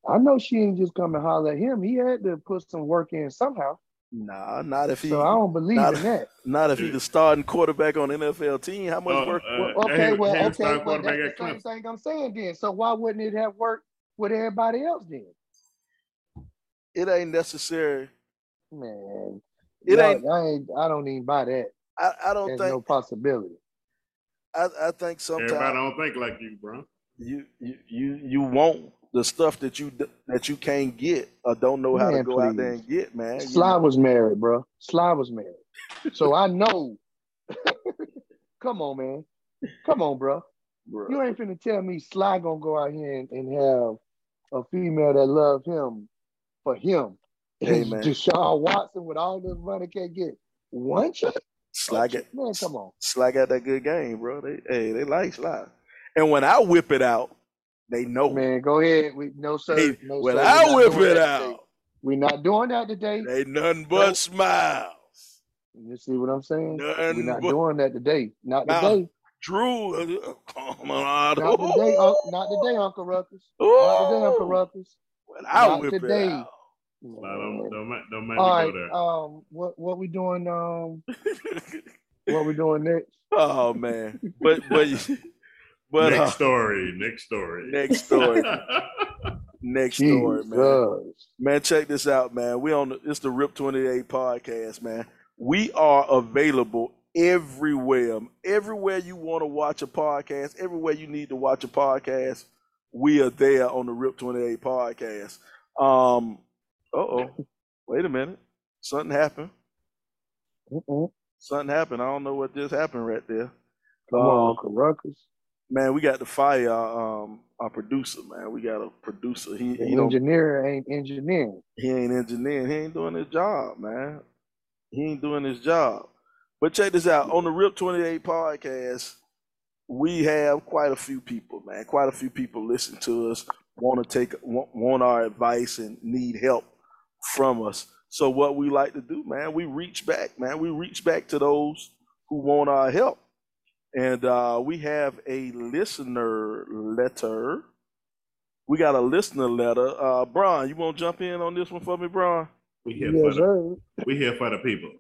I know she ain't just come and holler at him. He had to put some work in somehow. Nah, not if he. So I don't believe not, in that. Not if he's the starting quarterback on N F L team. How much oh, work? Uh, okay, well, okay, well, okay, well that's the same thing I'm saying then. So why wouldn't it have worked with everybody else then? It ain't necessary, man. It no, ain't. I ain't. I don't even buy that. I, I don't There's think no possibility. I, I think sometimes everybody don't think like you, bro. You you you you won't. The stuff that you that you can't get or don't know how man, to go please. out there and get, man. Sly know. was married, bro. Sly was married. So I know. Come on, man. Come on, bro. bro. You ain't finna tell me Sly gonna go out here and, and have a female that loves him for him. Hey, man. Deshaun Watson with all this money can't get one shot. Sly got, man, come on. Sly got that good game, bro. They, hey, they like Sly. And when I whip it out, they know. Man, go ahead. We no sir. Hey, no, when sir. I whip it out, we're not doing that today. They nothing but no. smiles. You see what I'm saying? Nothing we're not but, doing that today. Not now, today. Drew, uh, come on. Not today, uh, not today, Uncle Ruckus. Ooh. Not today, Uncle Ruckus. When I not whip today. it out. No, don't, don't, don't make All me go right, there. Um, what what we doing? Um, what we doing next? Oh man, but but but next uh, story, next story, next story, next Jesus. story, man. Man, check this out, man. We on the, it's the Rip twenty-eight podcast, man. We are available everywhere, everywhere you want to watch a podcast, everywhere you need to watch a podcast. We are there on the Rip twenty-eight podcast. Um. Uh-oh. Wait a minute. Something happened. Mm-mm. Something happened. I don't know what just happened right there. Come um, on, Uncle Ruckus. Man, we got to fire our, um, our producer, man. We got a producer. He, he engineer ain't engineering. He ain't engineering. He ain't doing his job, man. He ain't doing his job. But check this out. On the Rip twenty-eight podcast, we have quite a few people, man. Quite a few people listen to us, want to take, want, want our advice and need help from us. So what we like to do, man, we reach back, man. We reach back to those who want our help. And uh, we have a listener letter. We got a listener letter. Uh, Bron, you want to jump in on this one for me, Bron? We here, yes, for the, we here for the people.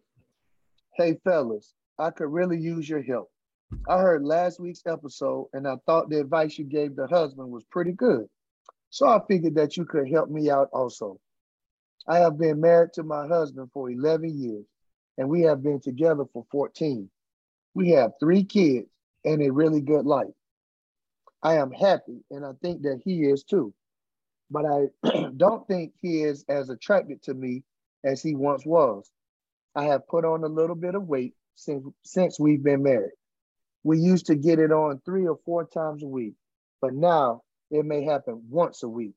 Hey, fellas, I could really use your help. I heard last week's episode, and I thought the advice you gave the husband was pretty good. So I figured that you could help me out also. I have been married to my husband for eleven years, and we have been together for fourteen. We have three kids and a really good life. I am happy, and I think that he is too. But I don't think he is as attracted to me as he once was. I have put on a little bit of weight since, since we've been married. We used to get it on three or four times a week, but now it may happen once a week.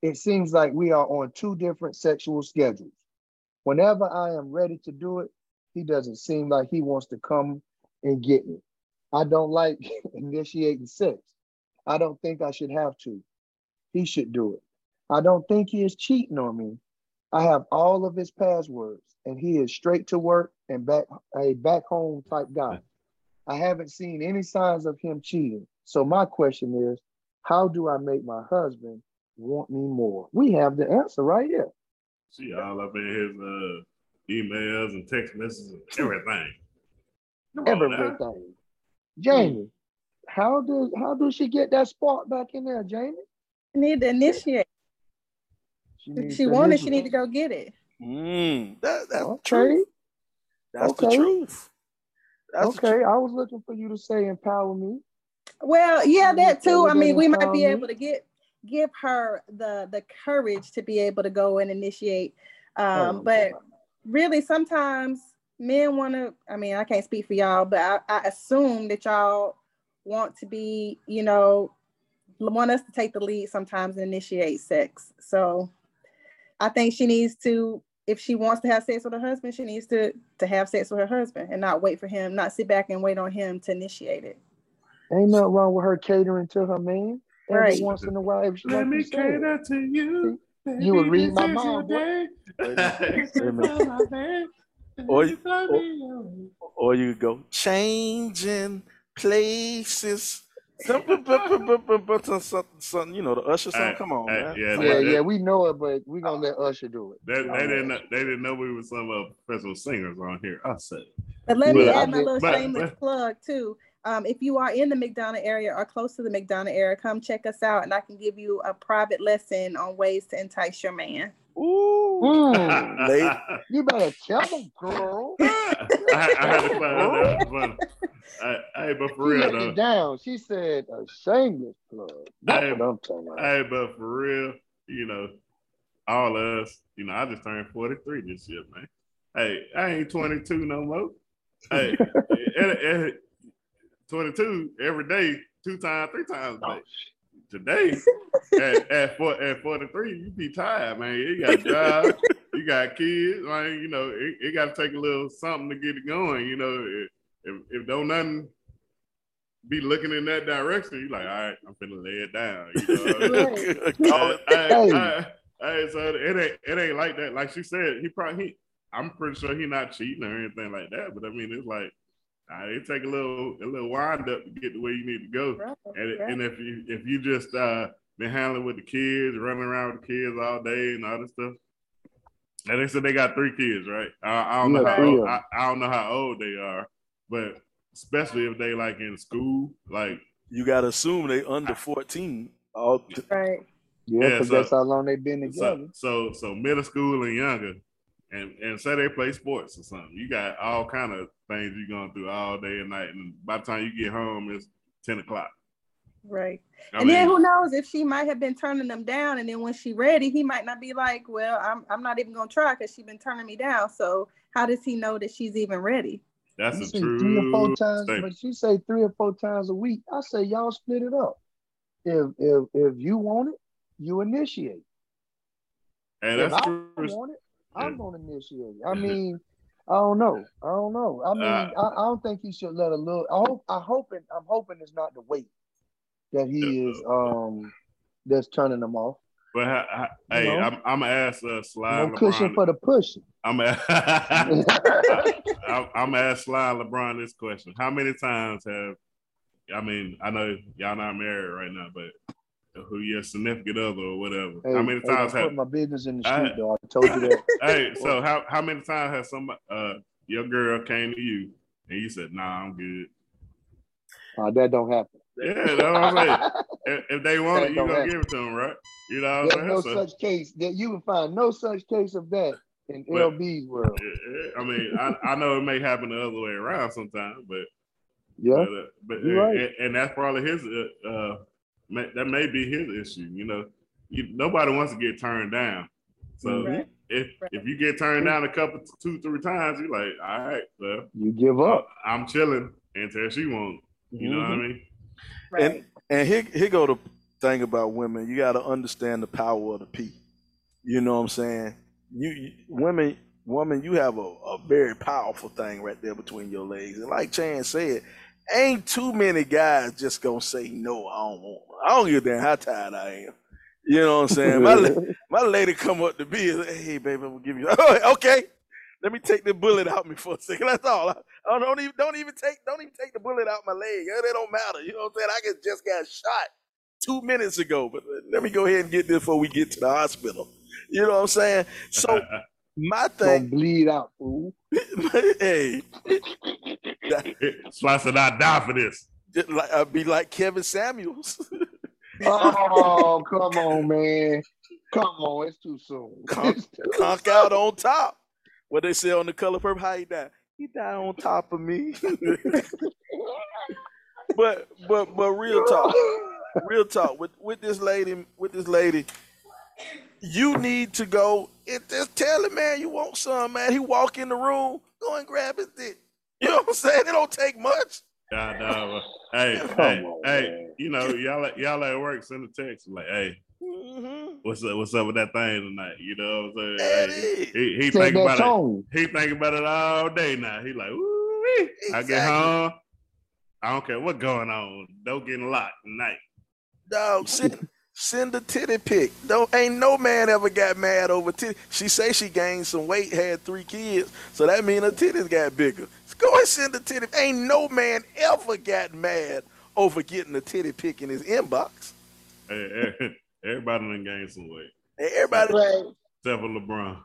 It seems like we are on two different sexual schedules. Whenever I am ready to do it, he doesn't seem like he wants to come and get me. I don't like initiating sex. I don't think I should have to. He should do it. I don't think he is cheating on me. I have all of his passwords, and he is straight to work and back a back home type guy. I haven't seen any signs of him cheating. So my question is, how do I make my husband want me more? We have the answer right here. She all up in his uh, emails and text messages and everything. Everything. Jamie, how does how does she get that spark back in there, Jamie? She need to initiate. She, she to wanted, initiate. She need to go get it. Mm, that, that's okay. true. That's okay. the truth. That's okay, the truth. I was looking for you to say empower me. Well, yeah, that too. I mean, we might be able to get give her the the courage to be able to go and initiate. Um, but really, sometimes men want to. I mean, I can't speak for y'all, but I, I assume that y'all want to be, you know, want us to take the lead sometimes and initiate sex. So, I think she needs to. If she wants to have sex with her husband, she needs to to have sex with her husband and not wait for him, not sit back and wait on him to initiate it. Ain't nothing wrong with her catering to her man. Every right. once in a while, if she let me cater to you. Baby, you would read my mind. or, you, or, or you go changing places. something, something, something, you know, the Usher song. Hey, Come on, hey, man. Yeah, yeah, that, yeah, we know it, but we're gonna let Usher do it. That, they, didn't know, they didn't know we were some uh, professional singers on here. I said, but let me but, add my little but, shameless but, plug too. Um, if you are in the McDonough area or close to the McDonough area, come check us out, and I can give you a private lesson on ways to entice your man. Ooh, mm, lady. You better tell them, girl. I, I had to find out that was funny. Hey, but for real though. Down. She said a shameless plug. That's I, what I'm talking about. Hey, but for real, you know, all of us, you know, I just turned forty-three this year, man. Hey, I ain't twenty-two no more. Hey, and, and twenty-two every day, two times, three times a day. Today, at, at, four, at forty-three, you be tired, man. You got a job, you got kids, like, you know, it, it got to take a little something to get it going, you know. If, if, if don't nothing be looking in that direction, you're like, all right, I'm finna lay it down. You know? I, I, I, I, so it ain't, it ain't like that. Like she said, he probably, he, I'm pretty sure he not cheating or anything like that, but I mean, it's like, Right, it take a little a little wind up to get to where you need to go, right, and, right. and if you if you just uh, been handling with the kids, running around with the kids all day and all this stuff, and they said they got three kids, right? I, I don't yeah, know how old, I, I don't know how old they are, but especially if they like in school, like you got to assume they under fourteen. All th- right? Yeah, because yeah, so, that's how long they've been together. So, so so middle school and younger. And and say they play sports or something. You got all kind of things you're going through all day and night. And by the time you get home, it's ten o'clock. Right. I and mean, then who knows if she might have been turning them down. And then when she ready, he might not be like, well, I'm I'm not even going to try because she's been turning me down. So how does he know that she's even ready? That's a true three or four times, statement. But you say three or four times a week. I say y'all split it up. If if if you want it, you initiate. And if that's true. Want it, I'm going to initiate. I mean, I don't know. I don't know. I mean, uh, I, I don't think he should let a little. I hope. I hoping. I'm hoping it's not the weight that he is. Um, that's turning them off. But I, I, hey, know? I'm I'm gonna ask uh, Sly. No LeBron, cushion for the pushing. I'm a, I, I'm gonna ask Sly LeBron this question. How many times have? I mean, I know y'all not married right now, but. Who your significant other or whatever? Hey, how many hey, times I have put my business in the street? I, though I told you that. Hey, so how, how many times has some uh your girl came to you and you said, "Nah, I'm good." Uh, that don't happen. Yeah, that's what I'm saying. if, if they want that it, you gonna happen. Give it to them, right? You know, what I'm no so, such case that you would find no such case of that in but, L B's world. I mean, I, I know it may happen the other way around sometimes, but yeah, but, uh, but you're right. and, and that's probably his uh. uh that may be his issue, you know. You, nobody wants to get turned down. So right. if right. if you get turned down a couple, two, three times, you're like, all right, well, you give up. I'm chilling until she won't. You mm-hmm. know what I mean? Right. And and here here go the thing about women. You got to understand the power of the P. You know what I'm saying? You, you women, woman, you have a, a very powerful thing right there between your legs. And like Chan said. Ain't too many guys just gonna say no. I don't want. I don't give a damn how tired I am. You know what I'm saying? my my lady come up to me and say, "Hey, baby, I'm gonna give you." Oh, okay, let me take the bullet out me for a second. That's all. I, I don't even don't even take don't even take the bullet out my leg. It don't matter. You know what I'm saying? I just just got shot two minutes ago, but let me go ahead and get this before we get to the hospital. You know what I'm saying? So. My thing, don't bleed out, fool. Hey, Slice and I die for this. Like, I'd be like Kevin Samuels. Oh, come on, man! Come on, it's too soon. Conk, conk out on top. What they say on The Color Purple? How he died? He died on top of me. but but but real talk, real talk with with this lady with this lady. You need to go and just tell the man you want some, man. He walk in the room, go and grab his dick. You know what I'm saying? It don't take much. Nah, nah, hey, hey, on, hey, man. You know, y'all, y'all at work send a text like, hey, mm-hmm. what's up, what's up with that thing tonight? You know what I'm saying? Hey, he he, he thinking about tone. It. He thinking about it all day now. He like, woo-wee. Exactly. I get home. I don't care what's going on. Don't get locked tonight. Dog, sit. Send a titty pic. Don't ain't no man ever got mad over titty. She say she gained some weight, had three kids, so that mean her titties got bigger. So go and send a titty. Ain't no man ever got mad over getting a titty pic in his inbox. Hey, hey, everybody done gained some weight. Hey, everybody, except for LeBron.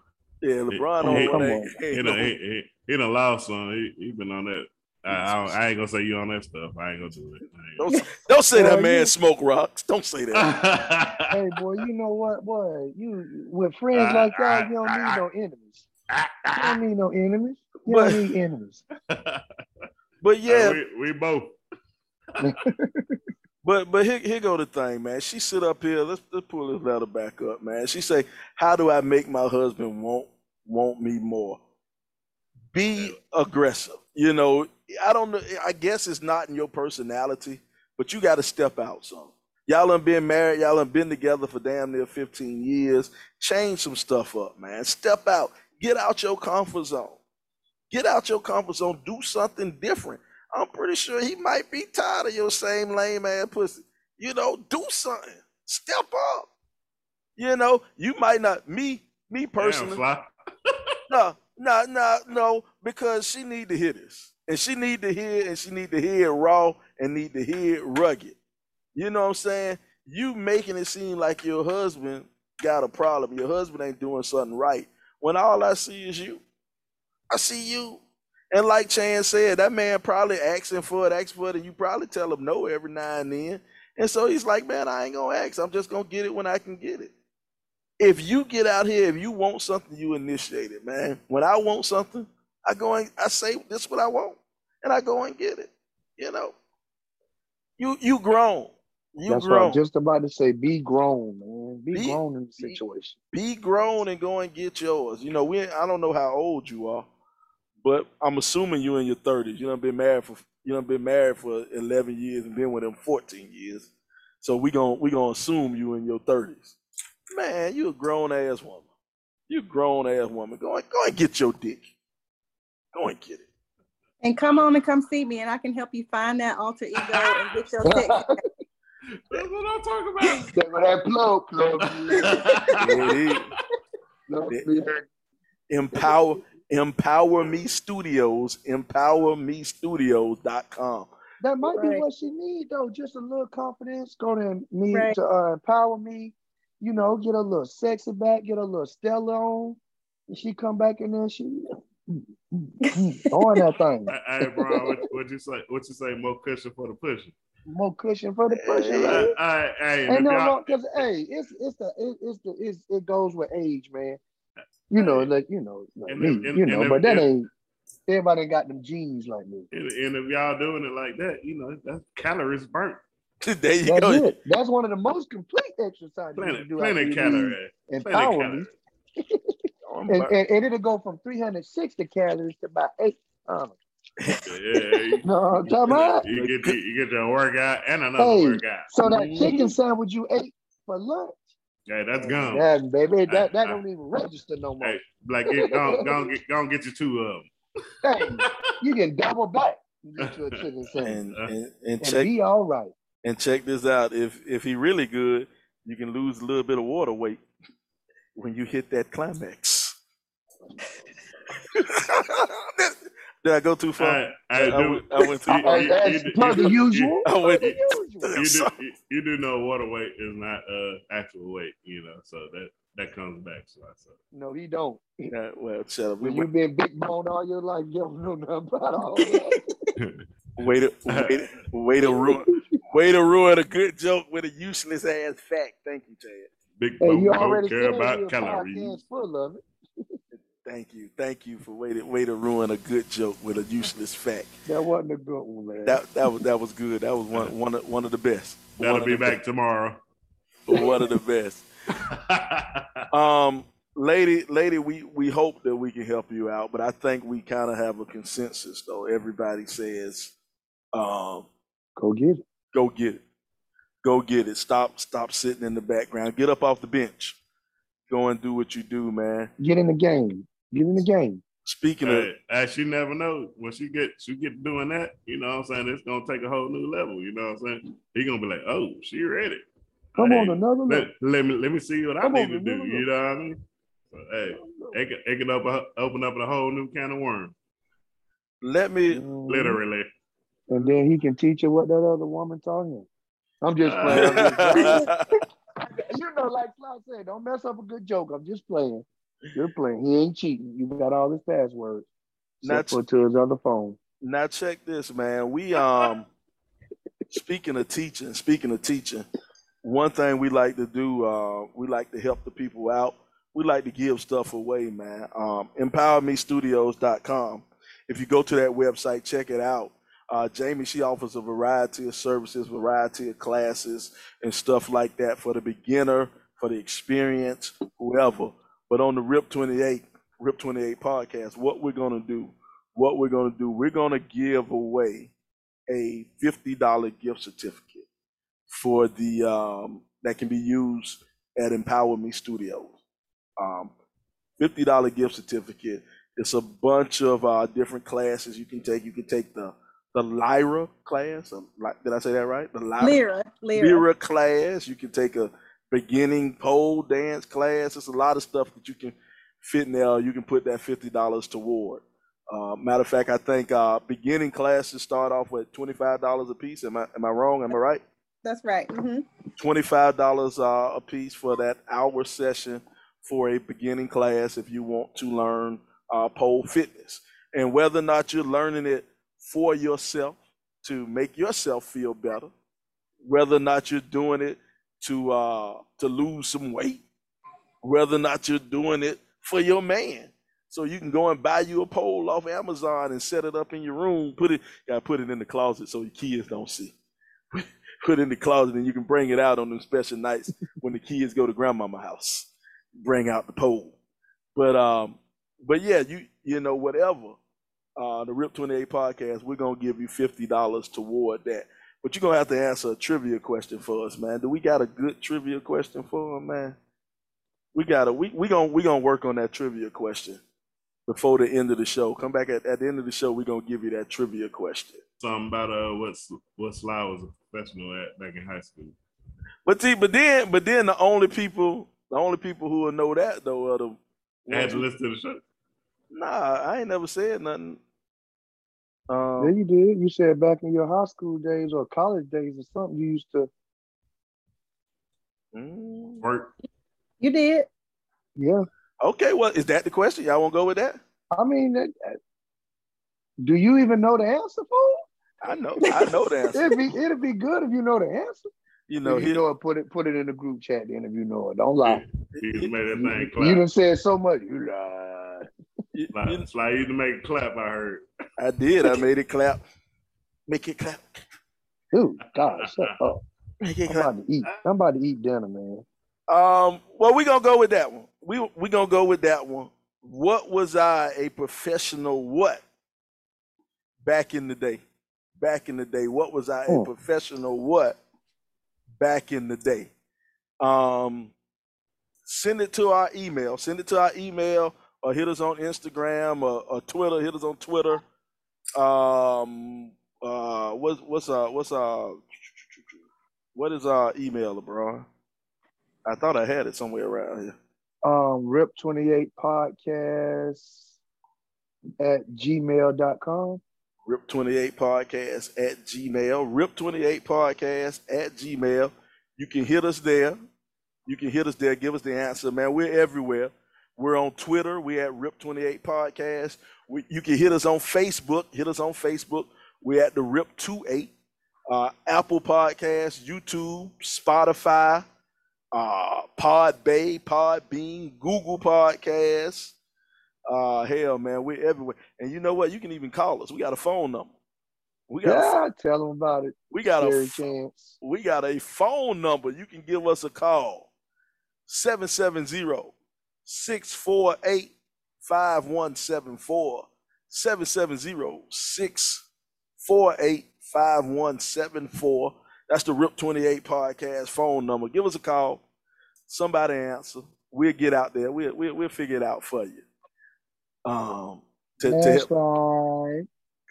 Yeah, LeBron don't come on. He done, he, he, he done lost some. He, he been on that. I, I ain't gonna say you on that stuff. I ain't gonna do it. Don't, don't say that, boy, man. You, smoke rocks. Don't say that. Hey, boy, you know what, boy? You with friends uh, like that, uh, you don't uh, need uh, no enemies. Uh, you don't need no enemies. You but, don't need enemies. But yeah, uh, we, we both. But but here, here go the thing, man. She sit up here. Let's let's pull this letter back up, man. She say, "How do I make my husband want want me more? Be aggressive. You know, I don't know. I guess it's not in your personality, but you got to step out some. Y'all done been married. Y'all done been together for damn near fifteen years. Change some stuff up, man. Step out. Get out your comfort zone. Get out your comfort zone. Do something different. I'm pretty sure he might be tired of your same lame ass pussy. You know, do something. Step up. You know, you might not. Me, me personally. No, no, no, no. Because she need to hear this, and she need to hear, and she need to hear it raw, and need to hear it rugged. You know what I'm saying? You making it seem like your husband got a problem. Your husband ain't doing something right. When all I see is you, I see you. And like Chan said, that man probably asking for it, asking for it, and you probably tell him no every now and then. And so he's like, man, I ain't going to ask. I'm just going to get it when I can get it. If you get out here, if you want something, you initiate it, man. When I want something, I go and I say, this is what I want, and I go and get it. You know, you you grown. You That's grown. What I'm just about to say. Be grown, man. Be, be grown in the situation. Be, be grown and go and get yours. You know, we I don't know how old you are. But I'm assuming you're in your thirties. You done been married for you done been married for eleven years and been with him fourteen years. So we gon' we gonna assume you in your thirties. Man, you a grown ass woman. You a grown ass woman. Go and go and get your dick. Go and get it. And come on and come see me, and I can help you find that alter ego and get your dick. That's what I'm talking about. That's what that plug plug. Empower. Empower Me Studios, empower me studios dot com. That might right. be what she need though, just a little confidence. Go to me right. to uh, Empower Me, you know, get a little sexy back, get a little Stella on, and she come back in there, she on that thing. Hey, bro, what, what you say? What you say? More cushion for the pushing. More cushion for the pushing. Hey, I, I, ain't ain't no wrong, cause hey, it's it's the it, it's the it's, it goes with age, man. You know, like you know, like and, me, and, you know, but that if, ain't everybody ain't got them jeans like me. And, and if y'all doing it like that, you know, that's calories burnt. There you that's go. It. That's one of the most complete exercises planet, you can do. Planet calories. And power. and, and, and it'll go from three hundred sixty calories to about eight. Um, yeah, you, no, I'm talking about. You get the, you get the workout and another hey, workout. So that chicken sandwich you ate for lunch. Yeah, that's gone. Yeah, baby, that, that I, don't I, even register no more. Hey, like, it, don't, don't, get, don't get you two of them. Hey, you can double back and get you a chicken sandwich. And, and, and, and check, be all right. And check this out. If if he really good, you can lose a little bit of water weight when you hit that climax. Did I go too far? I, I, I do. Went, I went too far. That's not the usual. You do know water weight is not uh, actual weight, you know, so that, that comes back. So, so. No, he don't. Yeah, well, shut up. When you've been big boned all your life, you don't know nothing about all that. Way to, way, way, to ruin, way to ruin a good joke with a useless ass fact. Thank you, Chad. Big hey, you already care about calories. Full of it. Thank you. Thank you for way to, way to ruin a good joke with a useless fact. That wasn't a good one, man. That, that, was, that was good. That was one, one, of, one of the best. That'll be back best. tomorrow. One of the best. um, lady, lady, we, we hope that we can help you out, but I think we kind of have a consensus, though. Everybody says, um, go get it. Go get it. Go get it. Stop, stop sitting in the background. Get up off the bench. Go and do what you do, man. Get in the game. Get in the game. Speaking hey, of, as you never know, when she get she get doing that, you know what I'm saying? It's gonna take a whole new level. You know what I'm saying? He gonna be like, oh, she ready. Come hey, on, another let, let me let me see what Come I need on, to do. Look. You know what I mean? But, hey, it can, it can open, open up a whole new can of worms. Let me um, literally. And then he can teach you what that other woman taught him. I'm just playing. Uh, you know, like Fly said, don't mess up a good joke. I'm just playing. You're playing. He ain't cheating. You got all his passwords. Not ch- to his other phone. Now check this, man. We um, speaking of teaching, speaking of teaching, one thing we like to do, uh, we like to help the people out. We like to give stuff away, man. Um, empower me studios dot com. If you go to that website, check it out. Uh, Jamie, she offers a variety of services, variety of classes and stuff like that for the beginner, for the experienced, whoever. But on the Rip twenty-eight, Rip twenty-eight podcast, what we're going to do, what we're going to do, we're going to give away a fifty dollar gift certificate for the um, that can be used at Empower Me Studios. Um, fifty dollar gift certificate. It's a bunch of uh, different classes you can take. You can take the the Lyra class. Um, did I say that right? The Lyra, Lyra, Lyra. Lyra class. You can take a beginning pole dance class. It's a lot of stuff that you can fit in there. You can put that fifty dollars toward. Uh, matter of fact, I think uh, beginning classes start off with twenty-five dollars a piece. Am I am I wrong? Am I right? That's right. Mm-hmm. twenty-five dollars uh, a piece for that hour session for a beginning class if you want to learn uh, pole fitness. And whether or not you're learning it for yourself to make yourself feel better, whether or not you're doing it to uh, to lose some weight, whether or not you're doing it for your man. So you can go and buy you a pole off Amazon and set it up in your room. Put it, gotta put it in the closet so your kids don't see. Put it in the closet and you can bring it out on them special nights when the kids go to grandmama's house. Bring out the pole. But um, but yeah, you you know whatever. Uh, the Rip twenty-eight podcast, we're gonna give you fifty dollars toward that. But you're gonna have to answer a trivia question for us, man. Do we got a good trivia question for them, man? We gotta we we gonna we gonna work on that trivia question. Before the end of the show, come back at, at the end of the show. We're gonna give you that trivia question. Something about uh, what's what Sly was a professional at back in high school. But see, but then, but then the only people, the only people who will know that though are the. I had to listen to the show. Nah, I ain't never said nothing. Um, yeah, you did. You said back in your high school days or college days or something. You used to mm, work. You did. Yeah. Okay, well, is that the question? Y'all want to go with that? I mean, that, that, do you even know the answer, fool? I know, I know the answer. it'd, be, it'd be good if you know the answer. You know, if you know it, put it put it in the group chat then if you know it. Don't lie. You can make that thing clap. You done said so much. You lied. You, you, Sly, you done make it clap, I heard. I did. I made it clap. Make it clap. Dude, God, shut up. Make it clap. I'm about to eat. I'm about to eat dinner, man. Um, well, we're gonna go with that one. We we're gonna go with that one. What was I a professional what? Back in the day. Back in the day, what was I a professional what? Back in the day. Um, send it to our email. Send it to our email or hit us on Instagram or, or Twitter, hit us on Twitter. Um uh what's what's uh what's uh what is our email, LeBron? I thought I had it somewhere around here. Um, Rip twenty-eight podcast at gmail dot com. Rip twenty-eight podcast at gmail. Rip twenty-eight podcast at gmail. You can hit us there. You can hit us there. Give us the answer, man. We're everywhere. We're on Twitter. We're at Rip twenty-eight podcast. We, you can hit us on Facebook. Hit us on Facebook. We're at the Rip twenty-eight. Uh, Apple Podcasts, YouTube, Spotify. Uh, Podbay, Podbean, Google Podcasts. Uh, hell, man, we're everywhere. And you know what? You can even call us. We got a phone number. We got yeah, a, tell them about it. We got a, chance. we got a phone number. You can give us a call. seven seven zero, six four eight, five one seven four. seven seven zero, six four eight, five one seven four. That's the Rip twenty-eight podcast phone number. Give us a call. Somebody answer. We'll get out there. We'll, we'll, we'll figure it out for you. Um, to, That's to right.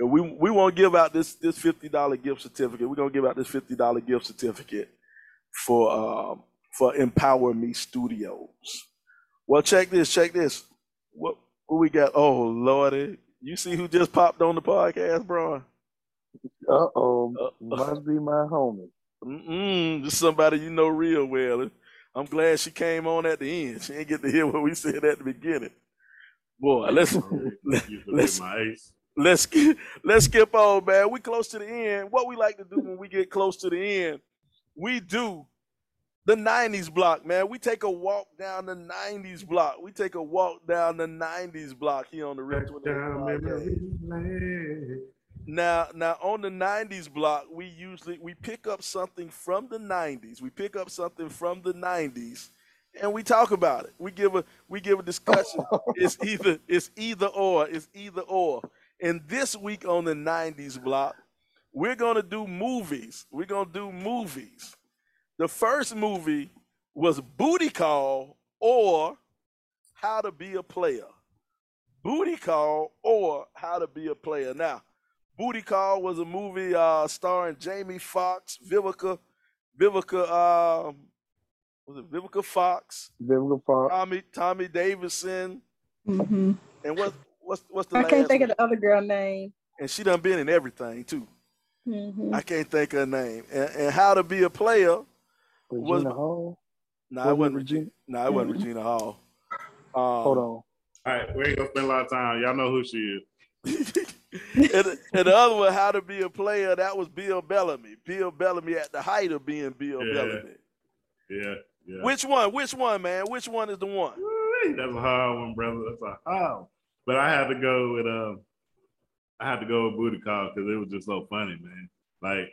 We, we won't give out this, this fifty dollar gift certificate. We're going to give out this fifty dollar gift certificate for, um, for Empower Me Studios. Well, check this. Check this. What, what we got? Oh, Lordy. You see who just popped on the podcast, bro? Uh-oh, Uh-oh. Must be my homie. Mm-mm, just somebody you know real well. I'm glad she came on at the end. She didn't get to hear what we said at the beginning. Boy, let's let's, let's, let's, let's skip on, man. We close to the end. What we like to do when we get close to the end, we do the nineties block, man. We take a walk down the nineties block. We take a walk down the nineties block here on the Red twenty-eight. Now, now on the nineties block, we usually, we pick up something from the nineties. We pick up something from the nineties and we talk about it. We give a, we give a discussion. It's either, it's either or, it's either or. And this week on the nineties block, we're going to do movies. We're going to do movies. The first movie was Booty Call or How to Be a Player. Booty Call or How to Be a Player. Now, Booty Call was a movie uh, starring Jamie Foxx, Vivica, Vivica, uh, was it Vivica Fox? Vivica Fox. Tommy, Tommy Davidson. Mm-hmm. And what, what's what's the I last can't think one? Of the other girl name. And she done been in everything too. Mm-hmm. I can't think of her name. And, and How to Be a Player Regina was Hall. No, nah, it wasn't Regina. No, nah, it wasn't mm-hmm. Regina Hall. Um, Hold on. All right, we ain't gonna spend a lot of time. Y'all know who she is. and, and the other one, How to Be a Player, that was Bill Bellamy. Bill Bellamy at the height of being Bill yeah, Bellamy. Yeah, yeah. Which one? Which one, man? Which one is the one? That's a hard one, brother. That's a hard one. But I had to go with um, I had to go with Booty Call because it was just so funny, man. Like,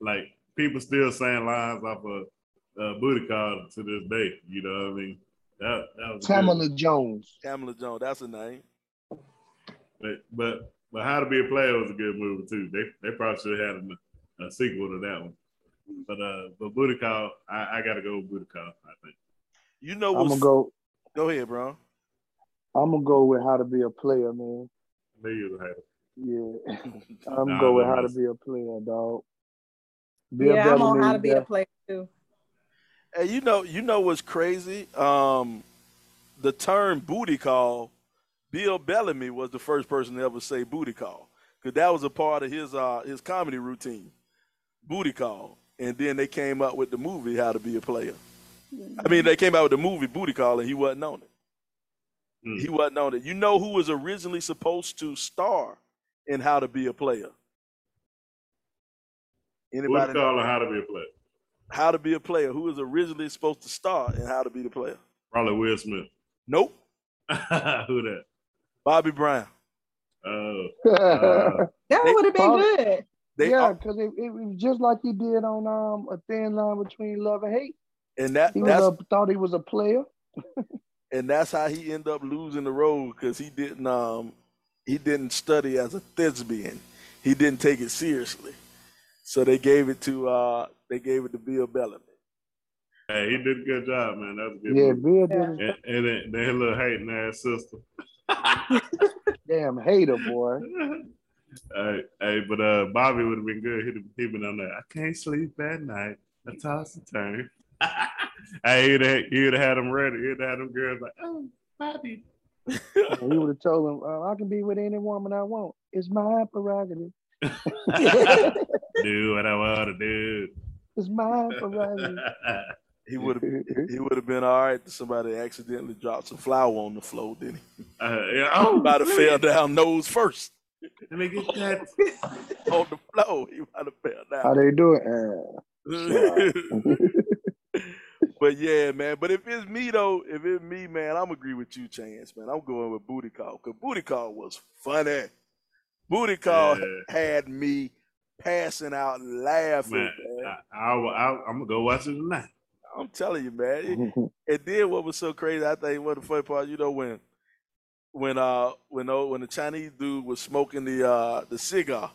like people still saying lines off of uh, Booty Call to this day. You know what I mean? That, that was Tamala good. Jones. Tamala Jones. That's her name. But, but but How to Be a Player was a good movie too. They they probably should have had a, a sequel to that one. But uh, but Booty Call, I, I gotta go with Booty Call. I think. You know, I'm gonna go. Go ahead, bro. I'm gonna go with How to Be a Player, man. You yeah, I'm nah, gonna go with How to Be a Player, dog. Be yeah, I'm on How to Be a Player too. Hey, you know, you know what's crazy? Um, the term Booty Call. Bill Bellamy was the first person to ever say Booty Call, because that was a part of his uh, his comedy routine, Booty Call. And then they came up with the movie How to Be a Player. I mean, they came out with the movie Booty Call, and he wasn't on it. Mm. He wasn't on it. You know who was originally supposed to star in How to Be a Player? Anybody? Booty Call or How to Be a Player? How to Be a Player. Who was originally supposed to star in How to Be the Player? Probably Will Smith. Nope. Who that? Bobby Brown. Oh, uh, that would have been Bobby, good. They, yeah, because it, it was just like he did on um A Thin Line Between Love and Hate. And that he that's, was a, thought he was a player. And that's how he ended up losing the role, because he didn't um he didn't study as a thespian. He didn't take it seriously, so they gave it to uh they gave it to Bill Bellamy. Hey, he did a good job, man. That was a good. Yeah, movie. Bill did. And, and then little hating ass sister. Damn hater boy. Hey, hey, but uh, Bobby would have been good. He'd have been on there. I can't sleep at night. I toss and turn. Hey, he'd have, he'd have had him ready. He'd have had them girls like, oh, Bobby. He would have told him, oh, I can be with any woman I want. It's my prerogative. Do what I want to do. It's my prerogative. He would have he would have been all right if somebody accidentally dropped some flour on the floor, didn't he? Uh, yeah. Oh, might have fell down nose first. Let me get that on the floor. He might have fell down. How they do it? Uh, but yeah, man. But if it's me though, if it's me, man, I'm agree with you, Chance, man. I'm going with Booty Call, because Booty Call was funny. Booty Call yeah. had me passing out laughing. Man, man. I, I, I, I'm gonna go watch it tonight. I'm telling you, man. It, it did. What was so crazy? I think what the funny part, you know, when, when, uh, when, oh, when the Chinese dude was smoking the uh, the cigar,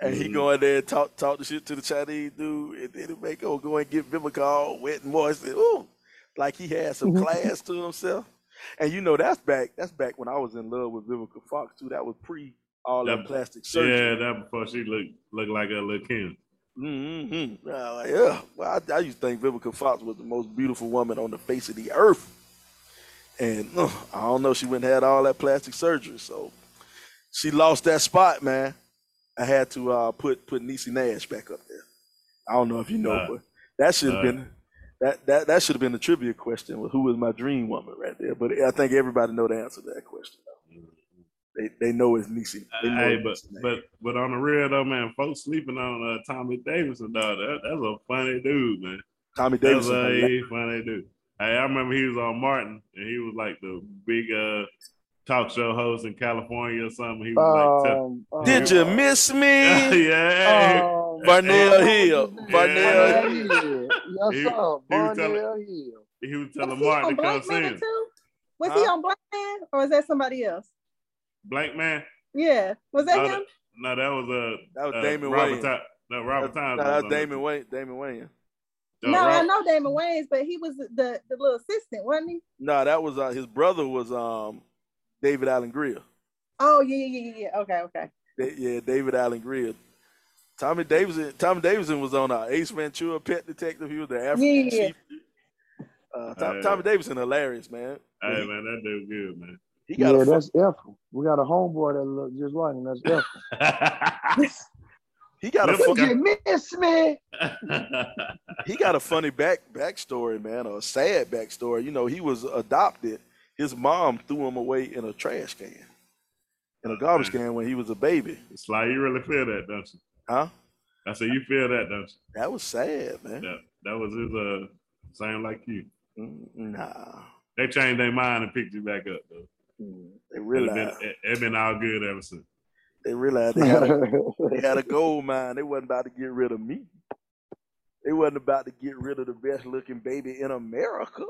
and mm-hmm. he go in there and talk talk the shit to the Chinese dude, and then it make oh go and get Vivica all wet and moist, and, ooh, like he had some class to himself. And you know, that's back that's back when I was in love with Vivica Fox too. That was pre all that, that plastic surgery. Yeah, that before she looked looked like a little Kim. Mm-hmm. Uh, like, yeah. Well, I, I used to think Vivica Fox was the most beautiful woman on the face of the earth, and uh, I don't know, she went and had all that plastic surgery, so she lost that spot, man. I had to uh, put put Niecy Nash back up there. I don't know if you know, uh, but that should have uh, been that that that should have been the trivia question with who was my dream woman right there. But I think everybody know the answer to that question. Though. They they know it's Niecy. Hey, but but but on the real though, man, folks sleeping on uh, Tommy Davidson, dog. That, that's a funny dude, man. Tommy Davidson, that's a funny dude. Hey, I remember he was on Martin, and he was like the big uh talk show host in California or something. He was um, like, t- um, "Did you miss me?" Yeah, um, Barnell Hill. Barnell Hill. Yes, sir. Barnell Hill. He was telling Martin to come see him. Was he on Black Man or was that somebody else? Black Man. Yeah, was that uh, him? No, that was a uh, that was uh, Damon Wayans. Ty- no, Robert Tyler. No, that was Damon Wayans. Damon Wayans. No, no I know Damon Wayans, but he was the, the little assistant, wasn't he? No, that was uh, his brother was um David Allen Greer. Oh yeah yeah yeah yeah okay okay. They, yeah, David Allen Greer. Tommy Davidson. Tommy Davidson was on uh, Ace Ventura, Pet Detective. He was the African yeah. chief. Uh, Tom, hey. Tommy Davidson, hilarious man. Hey man, that dude good man. He got yeah, a, that's Efron. We got a homeboy that look just like him. That's Efron. He got a funny, miss me. He got a funny back backstory, man, or a sad backstory. You know, he was adopted. His mom threw him away in a trash can, in a garbage can when he was a baby. It's like you really feel that, don't you? Huh? I said you feel that, don't you? That was sad, man. That, that was his uh, same like you. Nah. They changed their mind and picked you back up though. They realized it's been, it been all good ever since. They realized they had, a, they had a gold mine. They wasn't about to get rid of me. They wasn't about to get rid of the best looking baby in America.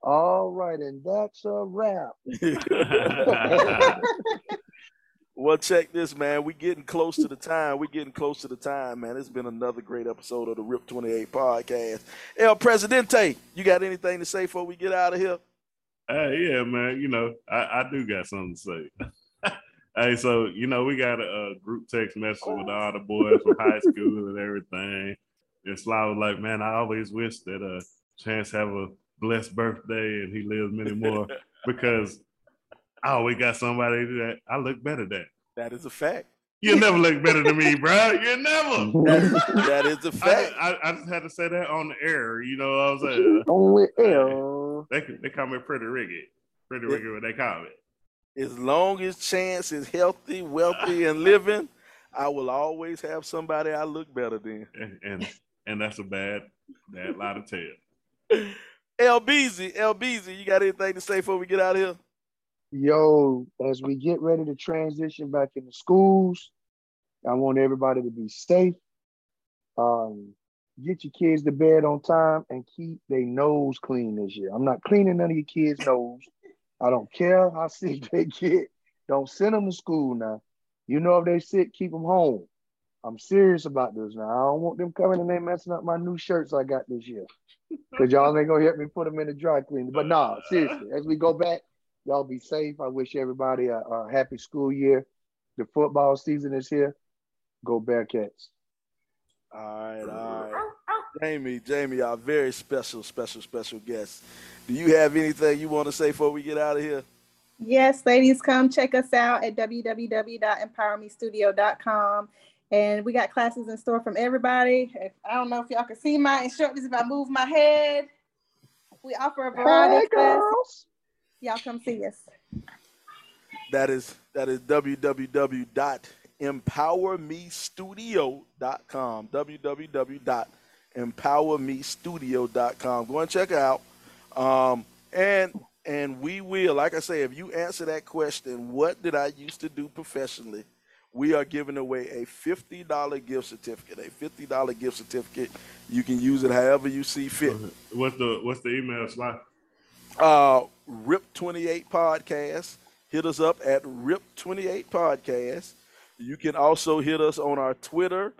All right, and that's a wrap. Well, check this, man. We're getting close to the time. We're getting close to the time, man. It's been another great episode of the Rip twenty-eight podcast. El Presidente, you got anything to say before we get out of here? Uh, yeah, man, you know, I, I do got something to say. Hey, so, you know, we got a, a group text message oh. with all the boys from high school and everything. And Sly was like, man, I always wish that uh, Chance have a blessed birthday and he lives many more because I always got somebody that I look better than. That is a fact. You never look better than me, bro. You never. That is, that is a fact. I, I, I just had to say that on the air. You know what I'm saying? On the air. They, they call me Pretty Ricky. Pretty Ricky, what they call it. As long as Chance is healthy, wealthy, and living, I will always have somebody I look better than. And and, and that's a bad, bad lie to tell. L B Z, L B Z, you got anything to say before we get out of here? Yo, as we get ready to transition back into schools, I want everybody to be safe. Um, get your kids to bed on time and keep their nose clean this year. I'm not cleaning none of your kids' nose. I don't care how sick they get. Don't send them to school now. You know if they sick, keep them home. I'm serious about this now. I don't want them coming and they messing up my new shirts I got this year. Because y'all ain't going to help me put them in the dry cleaner. But nah, seriously, as we go back, y'all be safe. I wish everybody a, a happy school year. The football season is here. Go Bearcats. All right, all right. Jamie, Jamie, our very special, special, special guest. Do you have anything you want to say before we get out of here? Yes, ladies, come check us out at w w w dot empower me studio dot com. And we got classes in store from everybody. If, I don't know if y'all can see my instructions if I move my head. We offer a variety hey, of classes. Girls. Y'all come see us. That is that is w w w dot empower me studio dot com. w w w dot empower me studio dot com. Go and check it out. Um, and and we will, like I say, if you answer that question, what did I used to do professionally? We are giving away a fifty dollars gift certificate. A fifty dollars gift certificate. You can use it however you see fit. What's the what's the email slide? Uh, Rip twenty-eight podcast. Hit us up at Rip twenty-eight podcast. You can also hit us on our Twitter.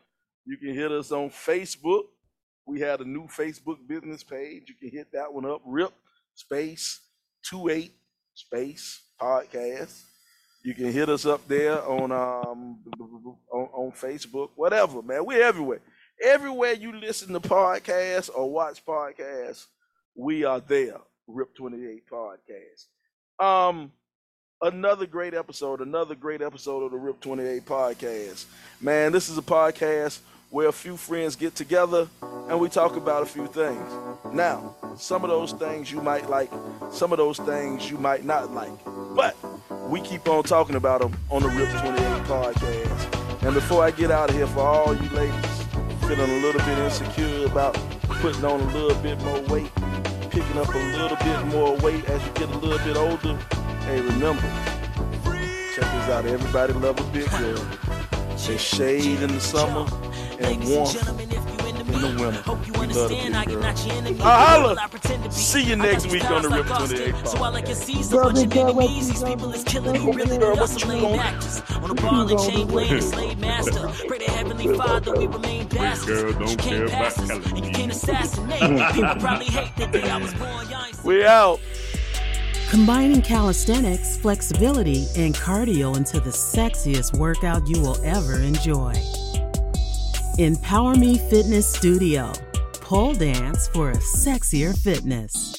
You can hit us on Facebook. We had a new Facebook business page. You can hit that one up. Rip space twenty-eight space podcast. You can hit us up there on um on, on Facebook. Whatever, man. We're everywhere. Everywhere you listen to podcasts or watch podcasts, we are there. Rip twenty-eight podcast. Um, another great episode, another great episode of the Rip twenty-eight podcast. Man, this is a podcast where a few friends get together and we talk about a few things. Now, some of those things you might like, some of those things you might not like, but we keep on talking about them on the Rip twenty-eight podcast. And before I get out of here, for all you ladies feeling a little bit insecure about putting on a little bit more weight, picking up a little bit more weight as you get a little bit older, hey, remember, out of everybody love a big girl. There's shade in the summer and warmth in the winter. We love a big girl. Holla! See you next week on the Rip twenty-eight podcast. Brother girl, what you doing? Girl, what you doing? On a ball and chain blade and slave master. Pray to Heavenly Father we remain bastards. You can't pass us and you can't assassinate. People probably hate the day I was born. We out. Combining calisthenics, flexibility, and cardio into the sexiest workout you will ever enjoy. Empower Me Fitness Studio. Pole dance for a sexier fitness.